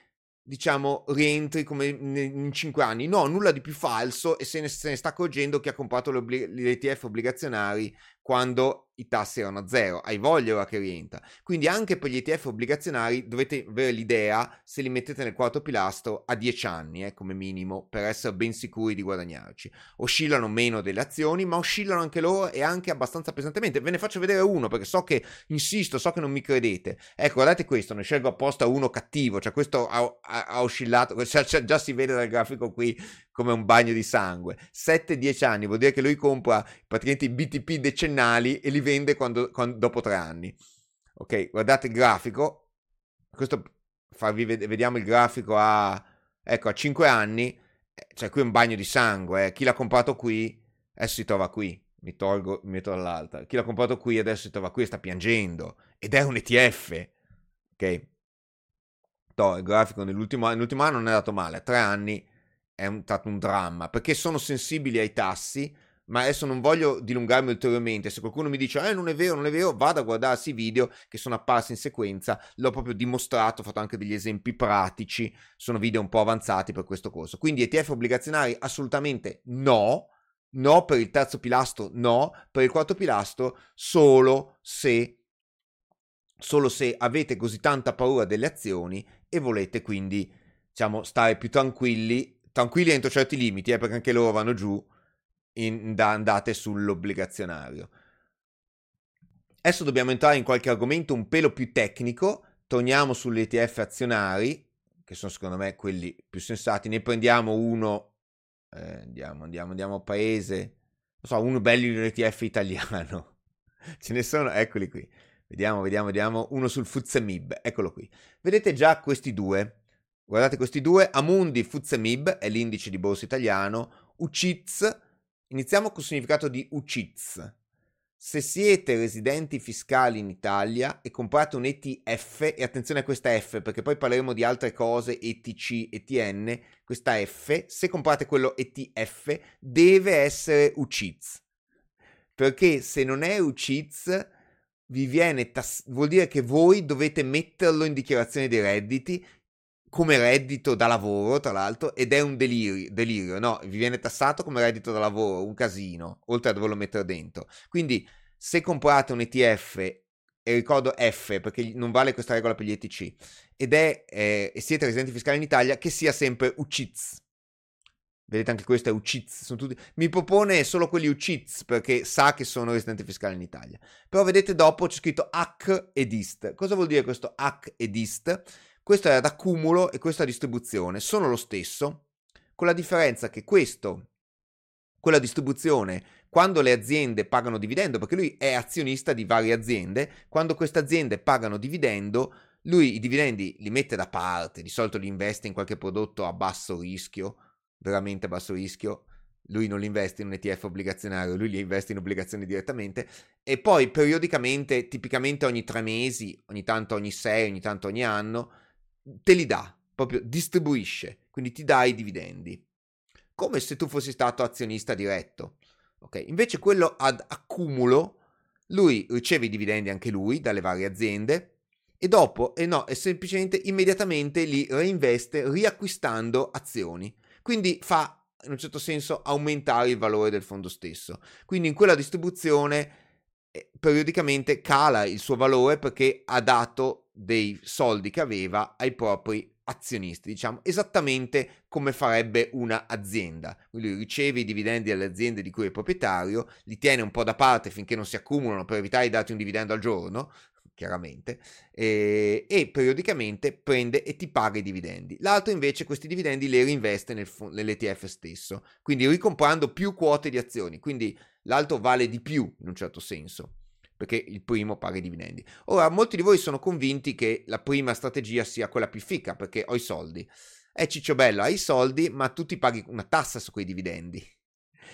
diciamo, rientri come in cinque anni. No, nulla di più falso, e se ne, se ne sta accorgendo chi ha comprato gli E T F obbligazionari quando i tassi erano a zero. Hai voglia ora che rientra. Quindi anche per gli E T F obbligazionari dovete avere l'idea, se li mettete nel quarto pilastro, a dieci anni, eh, come minimo, per essere ben sicuri di guadagnarci. Oscillano meno delle azioni, ma oscillano anche loro e anche abbastanza pesantemente. Ve ne faccio vedere uno, perché so che, insisto, so che non mi credete. Ecco, guardate questo, ne scelgo apposta uno cattivo, cioè questo ha, ha, ha oscillato, cioè, cioè, già si vede dal grafico qui come un bagno di sangue. sette dieci anni, vuol dire che lui compra praticamente i B T P decennali e li vende quando, quando, dopo tre anni. Ok, guardate il grafico, questo farvi ved- vediamo il grafico a, ecco, a cinque anni, cioè qui è un bagno di sangue, eh. Chi l'ha comprato qui adesso si trova qui, mi tolgo, mi metto dall'altra, chi l'ha comprato qui adesso si trova qui e sta piangendo, ed è un E T F, ok? No, il grafico nell'ultimo, nell'ultimo anno non è andato male, a tre anni è un, stato un dramma, perché sono sensibili ai tassi. Ma adesso non voglio dilungarmi ulteriormente, se qualcuno mi dice eh non è vero, non è vero, vado a guardarsi i video che sono apparsi in sequenza, l'ho proprio dimostrato, ho fatto anche degli esempi pratici, sono video un po' avanzati per questo corso. Quindi E T F obbligazionari assolutamente no, no per il terzo pilastro, no per il quarto pilastro, solo se, solo se avete così tanta paura delle azioni e volete quindi, diciamo, stare più tranquilli, tranquilli entro certi limiti, eh, perché anche loro vanno giù. In, da, andate sull'obbligazionario. Adesso dobbiamo entrare in qualche argomento un pelo più tecnico, torniamo sugli E T F azionari, che sono secondo me quelli più sensati, ne prendiamo uno, eh, andiamo, andiamo, andiamo a paese, non so, uno bello di un E T F italiano, ce ne sono, eccoli qui, vediamo, vediamo, vediamo, uno sul F T S E M I B, eccolo qui, vedete già questi due, guardate questi due, Amundi F T S E M I B è l'indice di borsa italiano, U C I T S, iniziamo col significato di U C I T S. Se siete residenti fiscali in Italia e comprate un E T F, e attenzione a questa F perché poi parleremo di altre cose, E T C, E T N, questa F, se comprate quello E T F deve essere U C I T S, perché se non è U C I T S vi viene tass- vuol dire che voi dovete metterlo in dichiarazione dei redditi come reddito da lavoro, tra l'altro, ed è un delirio, delirio, no, vi viene tassato come reddito da lavoro, un casino, oltre a doverlo mettere dentro. Quindi, se comprate un E T F, e ricordo F, perché non vale questa regola per gli E T C, ed è, eh, e siete residenti fiscali in Italia, che sia sempre U C I T S. Vedete anche questo è U C I T S, sono tutti... mi propone solo quelli U C I T S, perché sa che sono residenti fiscali in Italia. Però vedete dopo c'è scritto H ed I S T. Cosa vuol dire questo H ed I S T? Questo è ad accumulo e questa distribuzione sono lo stesso, con la differenza che questo, quella distribuzione, quando le aziende pagano dividendo, perché lui è azionista di varie aziende, quando queste aziende pagano dividendo, lui i dividendi li mette da parte, di solito li investe in qualche prodotto a basso rischio, veramente a basso rischio, lui non li investe in un E T F obbligazionario, lui li investe in obbligazioni direttamente e poi periodicamente, tipicamente ogni tre mesi, ogni tanto ogni sei, ogni tanto ogni anno, te li dà, proprio distribuisce, quindi ti dà i dividendi, come se tu fossi stato azionista diretto, ok? Invece quello ad accumulo, lui riceve i dividendi anche lui dalle varie aziende e dopo, e eh no, e semplicemente immediatamente li reinveste riacquistando azioni, quindi fa in un certo senso aumentare il valore del fondo stesso, quindi in quella distribuzione eh, periodicamente cala il suo valore perché ha dato dei soldi che aveva ai propri azionisti, diciamo, esattamente come farebbe una azienda. Lui riceve i dividendi alle aziende di cui è proprietario, li tiene un po' da parte finché non si accumulano per evitare di darti un dividendo al giorno, chiaramente, e, e periodicamente prende e ti paga i dividendi. L'altro invece questi dividendi li reinveste nel, nell'E T F stesso, quindi ricomprando più quote di azioni, quindi l'altro vale di più in un certo senso, perché il primo paga i dividendi. Ora, molti di voi sono convinti che la prima strategia sia quella più fica, perché ho i soldi. Eh, cicciobello, hai i soldi, ma tu ti paghi una tassa su quei dividendi.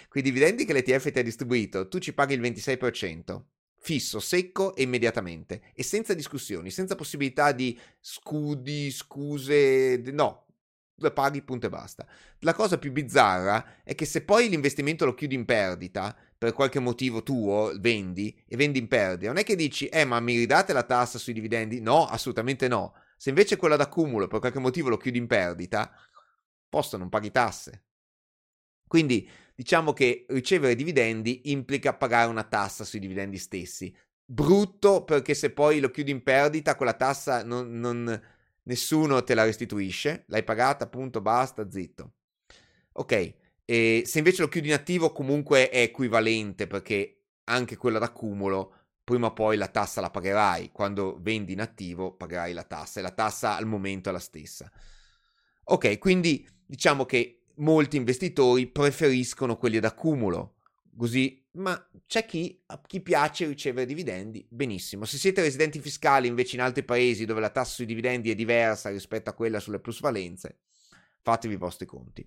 Quei dividendi che l'E T F ti ha distribuito, tu ci paghi il ventisei per cento, fisso, secco e immediatamente, e senza discussioni, senza possibilità di scudi, scuse, no, la paghi punto e basta. La cosa più bizzarra è che se poi l'investimento lo chiudi in perdita, per qualche motivo tuo vendi e vendi in perdita, non è che dici eh ma mi ridate la tassa sui dividendi? No, assolutamente no. Se invece quella d'accumulo per qualche motivo lo chiudi in perdita, posto non paghi tasse. Quindi diciamo che ricevere dividendi implica pagare una tassa sui dividendi stessi, brutto, perché se poi lo chiudi in perdita quella tassa non, non nessuno te la restituisce, l'hai pagata, punto, basta, zitto, ok. E se invece lo chiudi in attivo comunque è equivalente, perché anche quella d'accumulo prima o poi la tassa la pagherai, quando vendi in attivo pagherai la tassa e la tassa al momento è la stessa. Ok, quindi diciamo che molti investitori preferiscono quelli d'accumulo, così, ma c'è chi, a chi piace ricevere dividendi, benissimo. Se siete residenti fiscali invece in altri paesi dove la tassa sui dividendi è diversa rispetto a quella sulle plusvalenze, fatevi i vostri conti.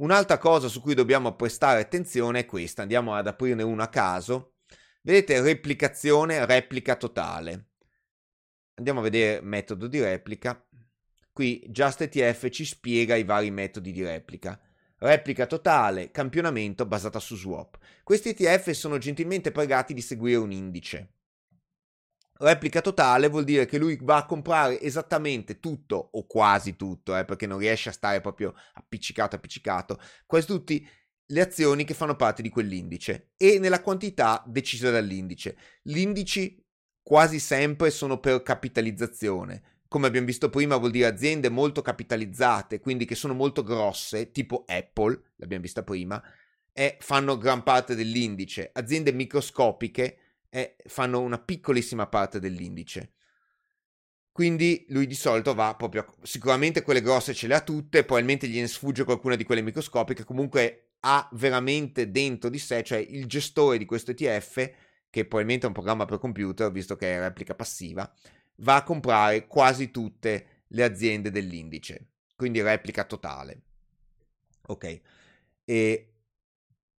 Un'altra cosa su cui dobbiamo prestare attenzione è questa, andiamo ad aprirne uno a caso, vedete replicazione, replica totale, andiamo a vedere metodo di replica, qui JustETF ci spiega i vari metodi di replica, replica totale, campionamento basata su swap, questi E T F sono gentilmente pregati di seguire un indice, replica totale vuol dire che lui va a comprare esattamente tutto o quasi tutto, eh, perché non riesce a stare proprio appiccicato appiccicato, quasi tutte le azioni che fanno parte di quell'indice e nella quantità decisa dall'indice. Gli indici quasi sempre sono per capitalizzazione, come abbiamo visto prima vuol dire aziende molto capitalizzate, quindi che sono molto grosse, tipo Apple, l'abbiamo vista prima, e fanno gran parte dell'indice, aziende microscopiche e fanno una piccolissima parte dell'indice. Quindi lui di solito va proprio, sicuramente quelle grosse ce le ha tutte, probabilmente gliene sfugge qualcuna di quelle microscopiche, comunque ha veramente dentro di sé, cioè il gestore di questo E T F, che probabilmente è un programma per computer, visto che è replica passiva, va a comprare quasi tutte le aziende dell'indice, quindi replica totale. Ok, e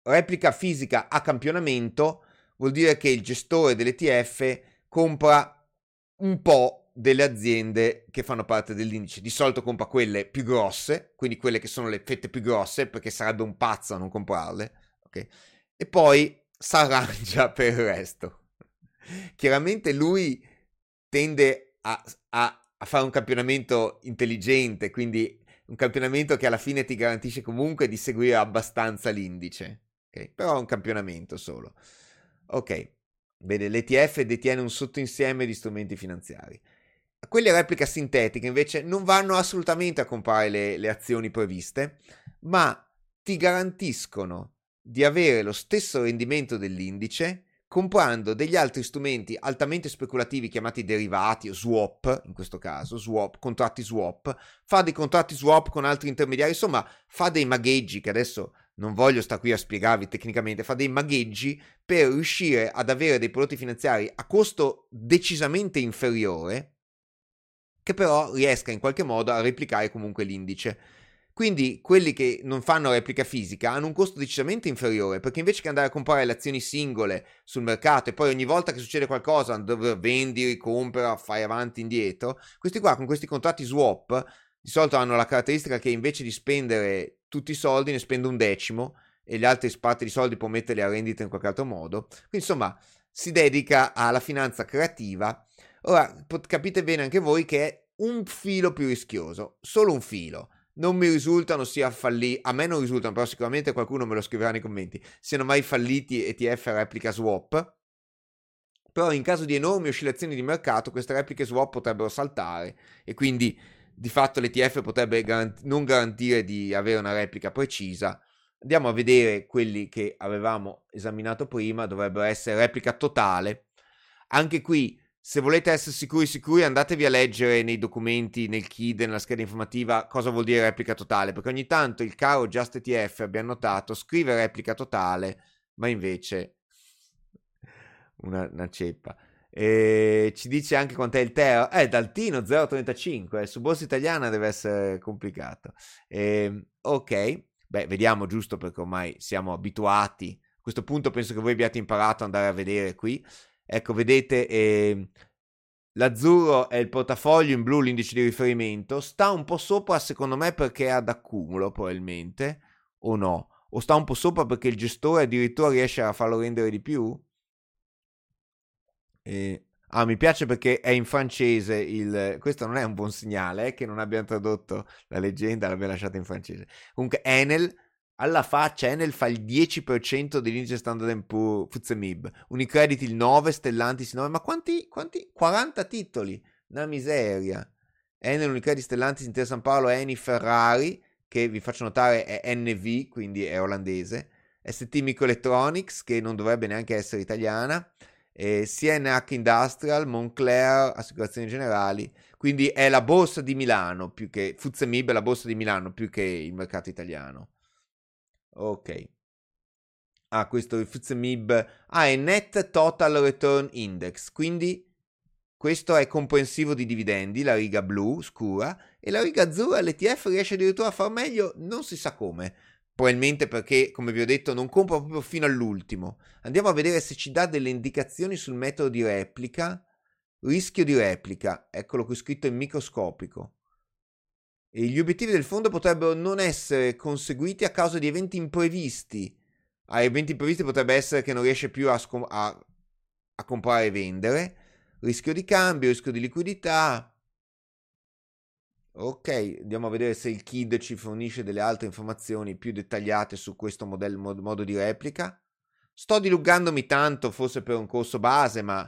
replica fisica a campionamento vuol dire che il gestore dell'E T F compra un po' delle aziende che fanno parte dell'indice, di solito compra quelle più grosse, quindi quelle che sono le fette più grosse, perché sarebbe un pazzo a non comprarle, ok? E poi s'arrangia per il resto. Chiaramente lui tende a, a, a fare un campionamento intelligente, quindi un campionamento che alla fine ti garantisce comunque di seguire abbastanza l'indice, ok? Però è un campionamento solo, ok? Bene, l'E T F detiene un sottoinsieme di strumenti finanziari. Quelle replica sintetiche invece non vanno assolutamente a comprare le, le azioni previste, ma ti garantiscono di avere lo stesso rendimento dell'indice comprando degli altri strumenti altamente speculativi chiamati derivati o swap, in questo caso swap, contratti swap, fa dei contratti swap con altri intermediari, insomma fa dei magheggi che adesso non voglio stare qui a spiegarvi tecnicamente, fa dei magheggi per riuscire ad avere dei prodotti finanziari a costo decisamente inferiore, che però riesca in qualche modo a replicare comunque l'indice. Quindi quelli che non fanno replica fisica hanno un costo decisamente inferiore, perché invece che andare a comprare le azioni singole sul mercato e poi ogni volta che succede qualcosa dover vendi, ricompra, fai avanti e indietro, questi qua con questi contratti swap di solito hanno la caratteristica che invece di spendere tutti i soldi ne spende un decimo e le altre parti di soldi può metterle a rendita in qualche altro modo. Quindi insomma si dedica alla finanza creativa. Ora capite bene anche voi che è un filo più rischioso, solo un filo. Non mi risultano sia falliti, a me non risultano, però sicuramente qualcuno me lo scriverà nei commenti, siano mai falliti E T F replica swap. Però in caso di enormi oscillazioni di mercato queste repliche swap potrebbero saltare e quindi di fatto l'E T F potrebbe garant- non garantire di avere una replica precisa. Andiamo a vedere quelli che avevamo esaminato prima, dovrebbero essere replica totale. Anche qui, se volete essere sicuri sicuri, andatevi a leggere nei documenti, nel K I D, nella scheda informativa, cosa vuol dire replica totale, perché ogni tanto il caro JustETF, abbiamo notato, scrive replica totale, ma invece una, una ceppa. E ci dice anche quant'è il T E R, eh, dal Tino zero virgola trentacinque, su Borsa Italiana deve essere complicato. E, ok, beh, vediamo giusto perché ormai siamo abituati, a questo punto penso che voi abbiate imparato ad andare a vedere qui, ecco vedete eh, l'azzurro è il portafoglio, in blu l'indice di riferimento, sta un po' sopra secondo me perché è ad accumulo probabilmente, o no, o sta un po' sopra perché il gestore addirittura riesce a farlo rendere di più. Eh, ah, mi piace perché è in francese il... Questo non è un buon segnale, eh, che non abbiamo tradotto la leggenda, l'abbiamo lasciata in francese. Comunque Enel, alla faccia, Enel fa il dieci per cento dell'indice Standard and Poor's F T S E M I B, Unicredit il nove, Stellantis il nove, ma quanti? quanti? quaranta titoli, una miseria. Enel, Unicredit, Stellantis, Intesa San Paolo, Eni, Ferrari, che vi faccio notare è N V, quindi è olandese, S T Microelectronics, che non dovrebbe neanche essere italiana, Eh, C N H Industrial, Moncler, assicurazioni generali, quindi è la borsa di Milano più che F T S E M I B è la borsa di Milano più che il mercato italiano. Ok, ah, questo è F T S E M I B, ah, è Net Total Return Index, quindi questo è comprensivo di dividendi, la riga blu scura, e la riga azzurra l'E T F riesce addirittura a far meglio, non si sa come. Probabilmente perché, come vi ho detto, non compra proprio fino all'ultimo. Andiamo a vedere se ci dà delle indicazioni sul metodo di replica. Rischio di replica, eccolo qui scritto in microscopico. E gli obiettivi del fondo potrebbero non essere conseguiti a causa di eventi imprevisti. A eventi imprevisti potrebbe essere che non riesce più a, scom- a, a comprare e vendere. Rischio di cambio, rischio di liquidità. Ok, andiamo a vedere se il K I D ci fornisce delle altre informazioni più dettagliate su questo modello, mod, modo di replica. Sto dilungandomi tanto, forse per un corso base, ma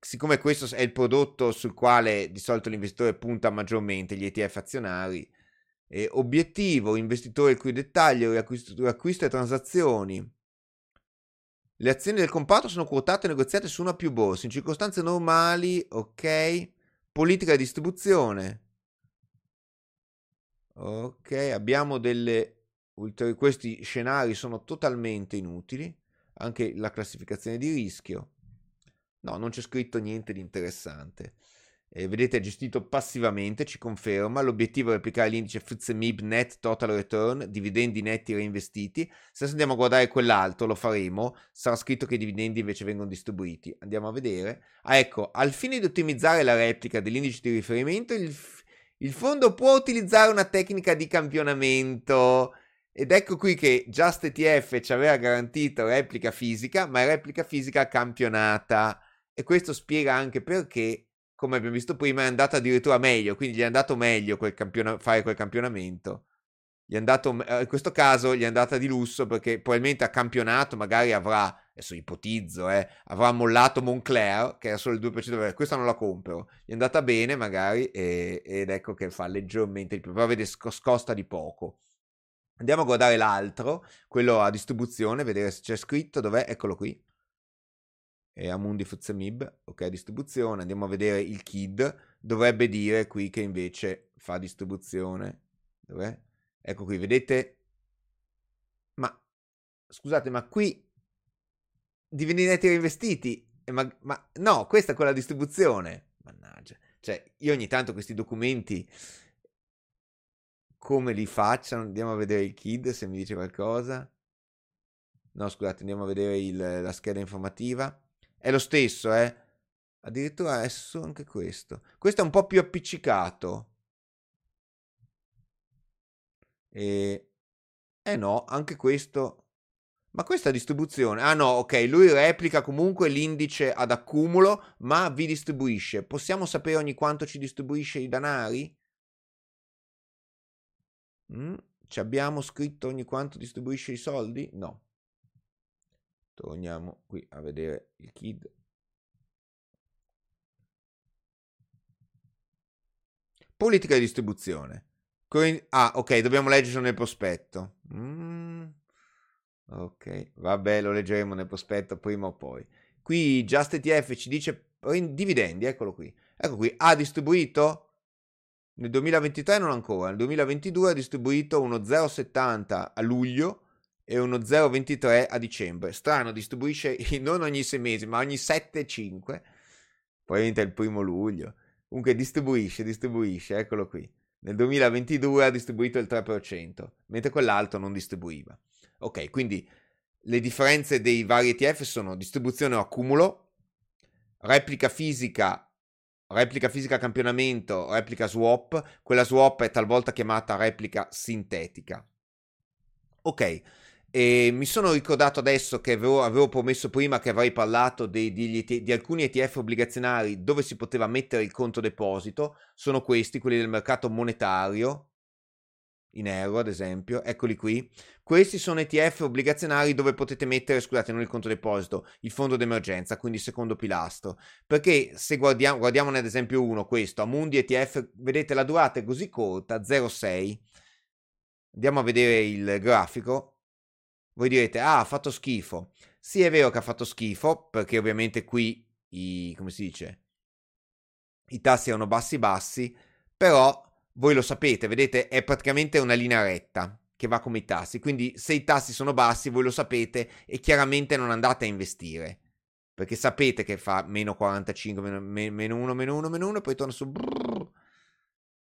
siccome questo è il prodotto sul quale di solito l'investitore punta maggiormente, gli E T F azionari, Eh, obiettivo, investitore il cui dettaglio, riacquisto, acquisto e transazioni. Le azioni del comparto sono quotate e negoziate su una o più borse, in circostanze normali, ok. Politica di distribuzione. Ok, abbiamo delle... Questi scenari sono totalmente inutili. Anche la classificazione di rischio. No, non c'è scritto niente di interessante. Eh, vedete, è gestito passivamente, ci conferma. L'obiettivo è replicare l'indice F T S E M I B Net Total Return, dividendi netti reinvestiti. Se andiamo a guardare quell'altro, lo faremo, sarà scritto che i dividendi invece vengono distribuiti. Andiamo a vedere. Ah, ecco, al fine di ottimizzare la replica dell'indice di riferimento, il, il fondo può utilizzare una tecnica di campionamento. Ed ecco qui che JustETF ci aveva garantito replica fisica, ma è replica fisica campionata. E questo spiega anche perché, come abbiamo visto prima, è andata addirittura meglio, quindi gli è andato meglio quel campiona- fare quel campionamento. Gli è andato, in questo caso gli è andata di lusso, perché probabilmente ha campionato, magari avrà, adesso ipotizzo, eh, avrà mollato Moncler, che era solo il due per cento, questa non la compro, gli è andata bene magari, e, ed ecco che fa leggermente di più, però vede scosta di poco. Andiamo a guardare l'altro, quello a distribuzione, vedere se c'è scritto, dov'è, eccolo qui. E a Mundi F T S E M I B, ok, distribuzione, andiamo a vedere il K I D, dovrebbe dire qui che invece fa distribuzione, dov'è? Ecco qui, vedete? Ma, scusate, ma qui dividendi netti reinvestiti, eh, ma, ma no, questa è quella distribuzione, mannaggia, cioè io ogni tanto questi documenti come li facciano, andiamo a vedere il K I D se mi dice qualcosa, no scusate, andiamo a vedere il, la scheda informativa. È lo stesso, eh? Addirittura adesso anche questo. Questo è un po' più appiccicato. E... Eh no, anche questo... Ma questa distribuzione... Ah no, ok, lui replica comunque l'indice ad accumulo, ma vi distribuisce. Possiamo sapere ogni quanto ci distribuisce i denari? Mm? Ci abbiamo scritto ogni quanto distribuisce i soldi? No. Torniamo qui a vedere il K I D. Politica di distribuzione. Coin... Ah, ok, dobbiamo leggerlo nel prospetto. Mm. Ok, vabbè, lo leggeremo nel prospetto prima o poi. Qui JustETF ci dice dividendi, eccolo qui. Ecco qui, ha distribuito? Nel duemilaventitré non ancora, nel duemilaventidue ha distribuito uno zero virgola settanta a luglio e uno zero virgola ventitré a dicembre. Strano, distribuisce non ogni sei mesi, ma ogni sette virgola cinque. Probabilmente è il primo luglio. Comunque distribuisce, distribuisce, eccolo qui. Nel duemilaventidue ha distribuito il tre per cento, mentre quell'altro non distribuiva. Ok, quindi le differenze dei vari E T F sono distribuzione o accumulo, replica fisica, replica fisica campionamento, replica swap. Quella swap è talvolta chiamata replica sintetica. Ok. E mi sono ricordato adesso che avevo, avevo promesso prima che avrei parlato dei, degli, di alcuni E T F obbligazionari dove si poteva mettere il conto deposito. Sono questi, quelli del mercato monetario, in euro ad esempio, eccoli qui. Questi sono E T F obbligazionari dove potete mettere, scusate, non il conto deposito, il fondo d'emergenza, quindi secondo pilastro. Perché se guardiamo, guardiamone ad esempio uno, questo, a Mundi E T F, vedete la durata è così corta, zero virgola sei. Andiamo a vedere il grafico. Voi direte, ah, ha fatto schifo. Sì, è vero che ha fatto schifo, perché ovviamente qui i, come si dice, i tassi erano bassi bassi, però voi lo sapete, vedete, è praticamente una linea retta che va come i tassi. Quindi se i tassi sono bassi, voi lo sapete e chiaramente non andate a investire, perché sapete che fa meno quarantacinque, meno, meno uno, meno uno, meno uno, e poi torna su. Brrr.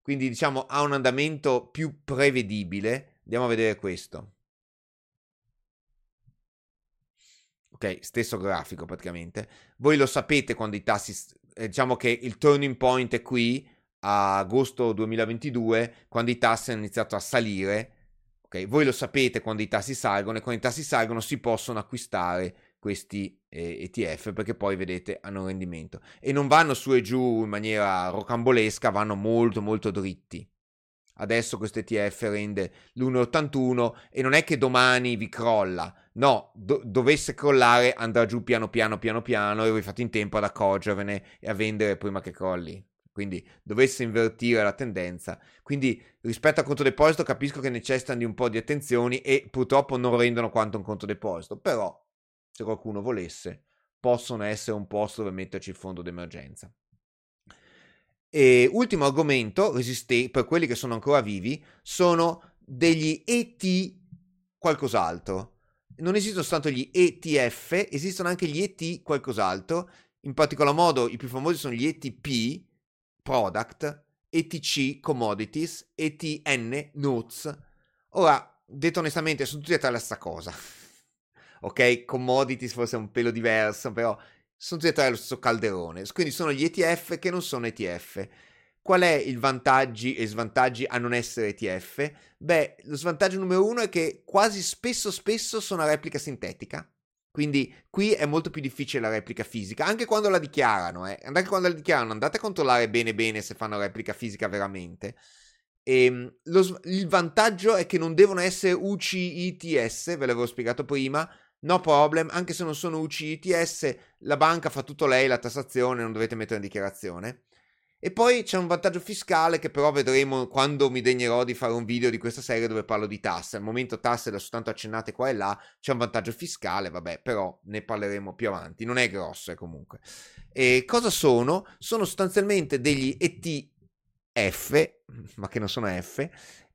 Quindi diciamo ha un andamento più prevedibile. Andiamo a vedere questo. Ok, stesso grafico praticamente. Voi lo sapete quando i tassi, diciamo che il turning point è qui a agosto duemilaventidue, quando i tassi hanno iniziato a salire. Ok, voi lo sapete quando i tassi salgono, e quando i tassi salgono si possono acquistare questi eh, E T F, perché poi vedete hanno un rendimento e non vanno su e giù in maniera rocambolesca, vanno molto molto dritti. Adesso questo E T F rende l'uno virgola ottantuno e non è che domani vi crolla, no, do- dovesse crollare andrà giù piano piano piano piano e voi fate in tempo ad accorgervene e a vendere prima che crolli. quindi dovesse invertire la tendenza. Quindi rispetto al conto deposito capisco che necessitano di un po' di attenzioni e purtroppo non rendono quanto un conto deposito, però se qualcuno volesse possono essere un posto dove metterci il fondo d'emergenza. E ultimo argomento, resiste- per quelli che sono ancora vivi, sono degli E T qualcos'altro. Non esistono soltanto gli E T F, esistono anche gli E T qualcos'altro. In particolar modo i più famosi sono gli E T P, Product, E T C, Commodities, E T N, Notes. Ora, detto onestamente, sono tutti e tre la stessa cosa. Ok, Commodities forse è un pelo diverso, però sono tutti e tre lo stesso calderone. Quindi sono gli E T F che non sono E T F. Qual è il vantaggi e svantaggi a non essere E T F? Beh, lo svantaggio numero uno è che quasi spesso spesso sono a replica sintetica, quindi qui è molto più difficile la replica fisica, anche quando la dichiarano, eh. Anche quando la dichiarano, andate a controllare bene bene se fanno replica fisica veramente. E lo, il vantaggio è che non devono essere U C I T S, ve l'avevo spiegato prima, no problem, anche se non sono U C I T S, la banca fa tutto lei, la tassazione, non dovete mettere in dichiarazione. E poi c'è un vantaggio fiscale che però vedremo quando mi degnerò di fare un video di questa serie dove parlo di tasse. Al momento tasse le ho soltanto accennate qua e là, c'è un vantaggio fiscale, vabbè, però ne parleremo più avanti, non è grosso eh, comunque. E cosa sono? Sono sostanzialmente degli E T F, ma che non sono F,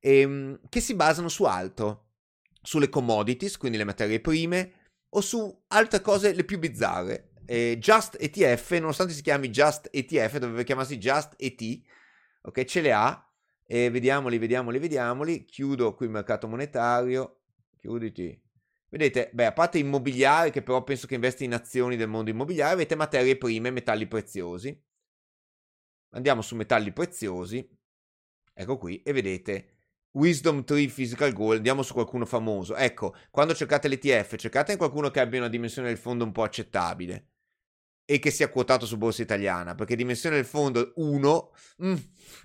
ehm, che si basano su altro, sulle commodities, quindi le materie prime, o su altre cose le più bizzarre. Eh, JustETF, nonostante si chiami JustETF, doveva chiamarsi JustET, ok, ce le ha, e vediamoli, vediamoli, vediamoli, chiudo qui il mercato monetario, chiuditi, vedete, beh, a parte immobiliare, che però penso che investe in azioni del mondo immobiliare, avete materie prime, metalli preziosi, andiamo su metalli preziosi, ecco qui, e vedete, Wisdom Tree Physical Goal, andiamo su qualcuno famoso, ecco, quando cercate l'E T F, cercate qualcuno che abbia una dimensione del fondo un po' accettabile, e che sia quotato su Borsa Italiana, perché dimensione del fondo uno, mm,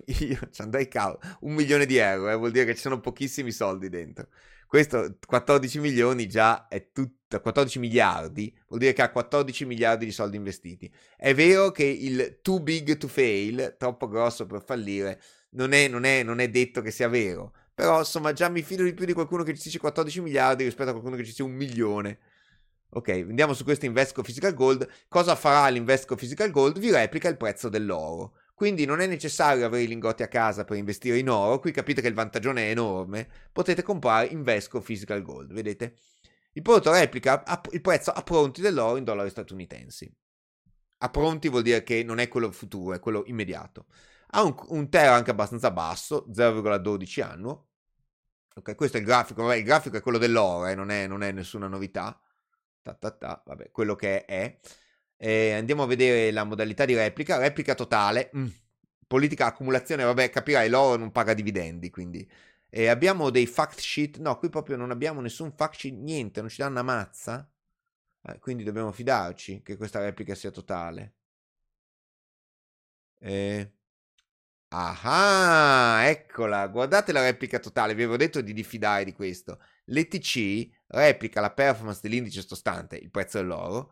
io ci andai cavolo, un milione di euro, eh, vuol dire che ci sono pochissimi soldi dentro, questo quattordici milioni già è tutta, quattordici miliardi, vuol dire che ha quattordici miliardi di soldi investiti, è vero che il too big to fail, troppo grosso per fallire, non è, non è, non è detto che sia vero, però insomma già mi fido di più di qualcuno che ci dice quattordici miliardi rispetto a qualcuno che ci dice un milione. Ok, andiamo su questo Invesco Physical Gold. Cosa farà l'Invesco Physical Gold? Vi replica il prezzo dell'oro. Quindi non è necessario avere i lingotti a casa per investire in oro. Qui capite che il vantaggione è enorme. Potete comprare Invesco Physical Gold, vedete? Il prodotto replica il prezzo a pronti dell'oro in dollari statunitensi. A pronti vuol dire che non è quello futuro, è quello immediato. Ha un, un tera anche abbastanza basso, zero virgola dodici annuo. Ok, questo è il grafico. Il grafico è quello dell'oro, eh, non è, non è nessuna novità. Ta ta ta, vabbè, quello che è. Eh, andiamo a vedere la modalità di replica. Replica totale, mm. Politica accumulazione, vabbè, capirai, l'oro non paga dividendi, quindi. Eh, abbiamo dei fact sheet, no, qui proprio non abbiamo nessun fact sheet, niente, non ci danno una mazza, eh, quindi dobbiamo fidarci che questa replica sia totale. Eh... Ah, eccola, guardate la replica totale, vi avevo detto di diffidare di questo. L'E T C replica la performance dell'indice sottostante, il prezzo dell'oro.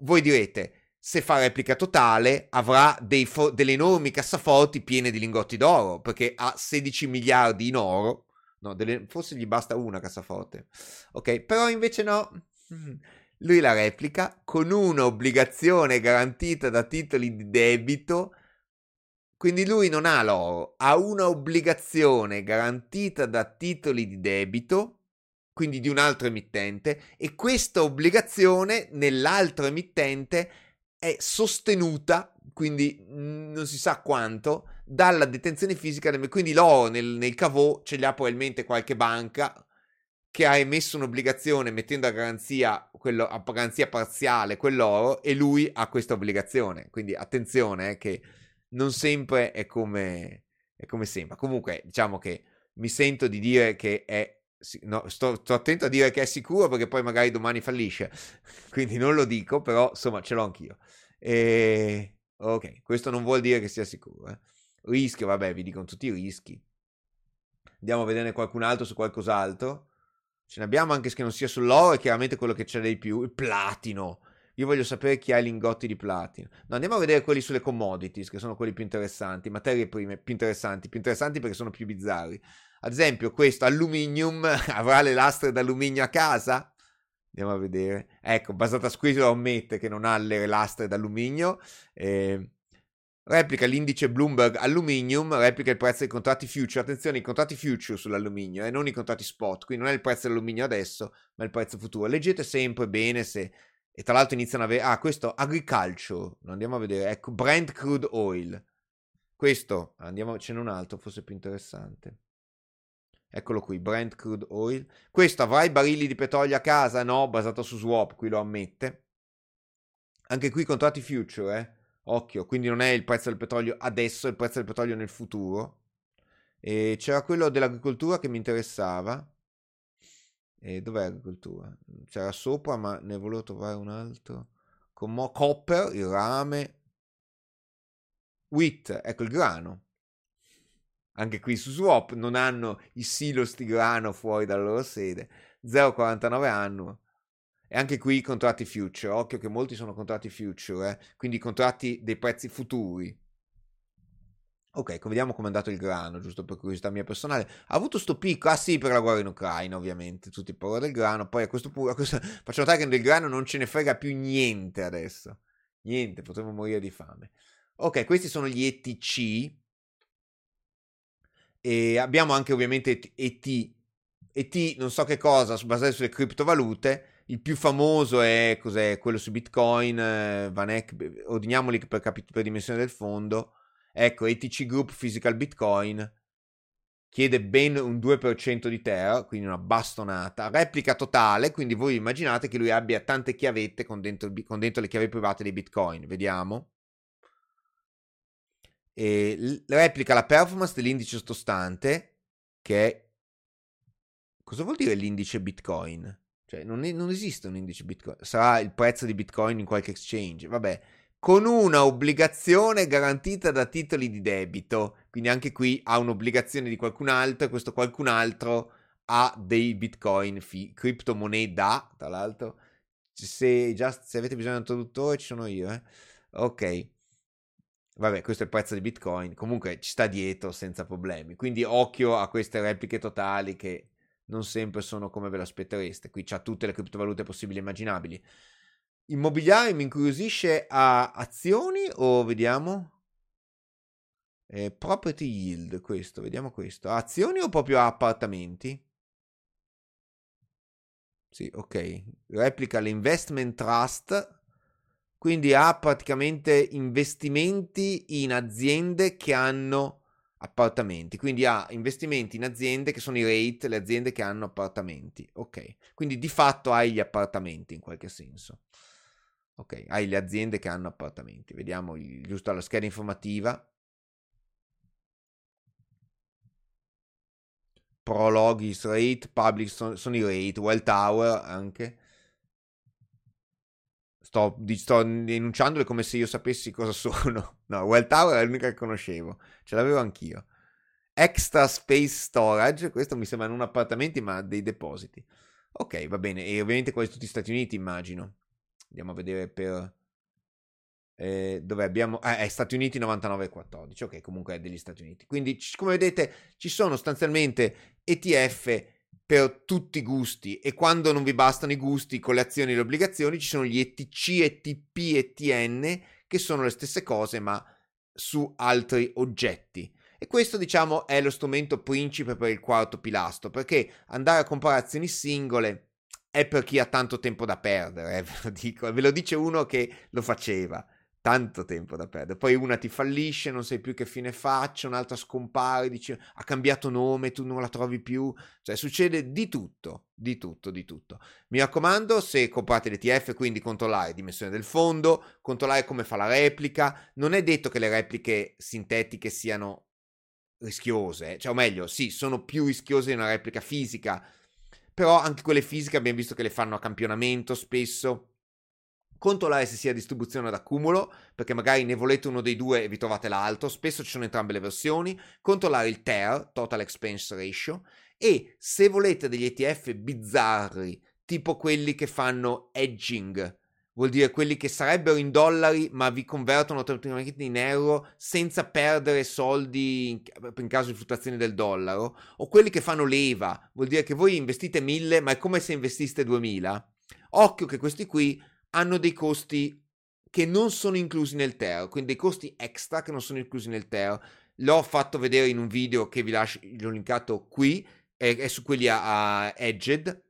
Voi direte, se fa replica totale avrà dei fo- delle enormi cassaforti piene di lingotti d'oro, perché ha sedici miliardi in oro, no, delle, forse gli basta una cassaforte, ok, però invece no, lui la replica con un'obbligazione garantita da titoli di debito. Quindi lui non ha l'oro, ha una obbligazione garantita da titoli di debito, quindi di un altro emittente, e questa obbligazione nell'altro emittente è sostenuta, quindi non si sa quanto, dalla detenzione fisica. Del... Quindi l'oro nel, nel cavò ce l'ha probabilmente qualche banca che ha emesso un'obbligazione mettendo a garanzia, quello, a garanzia parziale quell'oro, e lui ha questa obbligazione. Quindi attenzione eh, che... non sempre è come, è come sembra. Comunque diciamo che mi sento di dire che è no, sto, sto attento a dire che è sicuro, perché poi magari domani fallisce, quindi non lo dico, però insomma ce l'ho anch'io e... ok, questo non vuol dire che sia sicuro eh. Rischio, vabbè, vi dicono tutti i rischi. Andiamo a vedere qualcun altro su qualcos'altro, ce ne abbiamo anche che non sia sull'oro, è chiaramente quello che c'è di più, il platino. Io voglio sapere chi ha i lingotti di platino. No, andiamo a vedere quelli sulle commodities, che sono quelli più interessanti, materie prime più interessanti, più interessanti perché sono più bizzarri. Ad esempio, questo aluminium avrà le lastre d'alluminio a casa? Andiamo a vedere. Ecco, basata squisito ammette che non ha le lastre d'alluminio. Eh, replica l'indice Bloomberg Aluminium, replica il prezzo dei contratti future. Attenzione, i contratti future sull'alluminio e eh, non i contratti spot. Quindi non è il prezzo dell'alluminio adesso, ma il prezzo futuro. Leggete sempre bene se... E tra l'altro iniziano a avere... Ah, questo agriculture. Andiamo a vedere. Ecco, Brent Crude Oil. Questo, andiamo... ce n'è un altro, forse più interessante. Eccolo qui, Brent Crude Oil. Questo avrà i barili di petrolio a casa? No, basato su swap, qui lo ammette. Anche qui contratti future, eh. Occhio, quindi non è il prezzo del petrolio adesso, è il prezzo del petrolio nel futuro. E c'era quello dell'agricoltura che mi interessava. E dov'è agricoltura? C'era sopra, ma ne volevo trovare un altro. Con mo- copper, il rame. Wheat, ecco il grano. Anche qui su swap non hanno i silos di grano fuori dalla loro sede. zero virgola quarantanove annuo. E anche qui i contratti future. Occhio che molti sono contratti future, eh? Quindi contratti dei prezzi futuri. Ok, vediamo come è andato il grano, giusto per curiosità mia personale. Ha avuto sto picco, ah sì, per la guerra in Ucraina, ovviamente, tutti paura del grano. Poi a questo punto, a questo... faccio notare che del grano non ce ne frega più niente adesso. Niente, potremmo morire di fame. Ok, questi sono gli E T C. E abbiamo anche ovviamente E T. E T, non so che cosa, basato sulle criptovalute. Il più famoso è, cos'è, quello su Bitcoin, eh, Vanek, ordiniamoli per, capit- per dimensione del fondo. Ecco, E T C Group Physical Bitcoin chiede ben un due per cento di T E R, quindi una bastonata. Replica totale, quindi voi immaginate che lui abbia tante chiavette con dentro, con dentro le chiavi private dei Bitcoin. Vediamo. E replica la performance dell'indice sottostante, che è... Cosa vuol dire l'indice Bitcoin? Cioè, non, è, non esiste un indice Bitcoin. Sarà il prezzo di Bitcoin in qualche exchange. Vabbè. Con una obbligazione garantita da titoli di debito, quindi anche qui ha un'obbligazione di qualcun altro e questo qualcun altro ha dei bitcoin, fi- criptomoneta, tra l'altro, se, già, se avete bisogno di un traduttore ci sono io, eh? Ok, vabbè, questo è il prezzo di bitcoin, comunque ci sta dietro senza problemi, quindi occhio a queste repliche totali che non sempre sono come ve lo aspettereste, qui c'ha tutte le criptovalute possibili e immaginabili. Immobiliare mi incuriosisce a azioni o vediamo eh, property yield, questo, vediamo questo, azioni o proprio appartamenti? Sì, ok, replica l'investment trust, quindi ha praticamente investimenti in aziende che hanno appartamenti, quindi ha investimenti in aziende che sono i rate, le aziende che hanno appartamenti, ok, quindi di fatto hai gli appartamenti in qualche senso. Ok, hai le aziende che hanno appartamenti. Vediamo il, giusto alla scheda informativa. Prologis rate, public son, sono i rate, Welltower anche. Sto, di, sto enunciandole come se io sapessi cosa sono. No, Welltower è l'unica che conoscevo. Ce l'avevo anch'io. Extra Space Storage, questo mi sembra non appartamenti ma dei depositi. Ok, va bene. E ovviamente quasi tutti gli Stati Uniti immagino. Andiamo a vedere per... Eh, dove abbiamo... Ah, è Stati Uniti novantanove virgola quattordici, ok, comunque è degli Stati Uniti. Quindi, come vedete, ci sono sostanzialmente E T F per tutti i gusti e quando non vi bastano i gusti con le azioni e le obbligazioni ci sono gli E T C, E T P, E T N, che sono le stesse cose ma su altri oggetti. E questo, diciamo, è lo strumento principe per il quarto pilastro, perché andare a comprare azioni singole è per chi ha tanto tempo da perdere, eh, ve lo dico, ve lo dice uno che lo faceva, tanto tempo da perdere, poi una ti fallisce, non sai più che fine faccia, un'altra scompare, dice ha cambiato nome, tu non la trovi più, cioè succede di tutto, di tutto, di tutto. Mi raccomando, se comprate l'E T F, quindi controllare dimensione del fondo, controllare come fa la replica, non è detto che le repliche sintetiche siano rischiose, cioè o meglio, sì, sono più rischiose di una replica fisica, però anche quelle fisiche abbiamo visto che le fanno a campionamento spesso. Controllare se sia distribuzione ad accumulo, perché magari ne volete uno dei due e vi trovate l'altro, spesso ci sono entrambe le versioni. Controllare il T E R, Total Expense Ratio, e se volete degli E T F bizzarri, tipo quelli che fanno hedging, vuol dire quelli che sarebbero in dollari ma vi convertono automaticamente in euro senza perdere soldi in, in caso di fluttuazione del dollaro, o quelli che fanno leva, vuol dire che voi investite mille ma è come se investiste duemila. Occhio che questi qui hanno dei costi che non sono inclusi nel T E R, quindi dei costi extra che non sono inclusi nel T E R. L'ho fatto vedere in un video che vi lascio, l'ho linkato qui, è, è su quelli a, a Edged.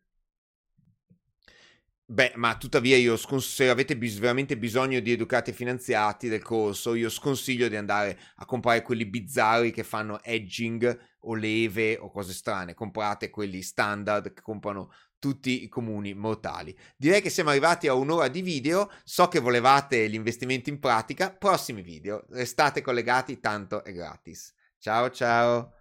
Beh, ma tuttavia io scons- se avete bis- veramente bisogno di Educati e Finanziati del corso, io sconsiglio di andare a comprare quelli bizzarri che fanno hedging o leve o cose strane. Comprate quelli standard che comprano tutti i comuni mortali. Direi che siamo arrivati a un'ora di video, so che volevate gli investimenti in pratica, prossimi video, restate collegati, tanto è gratis. Ciao ciao!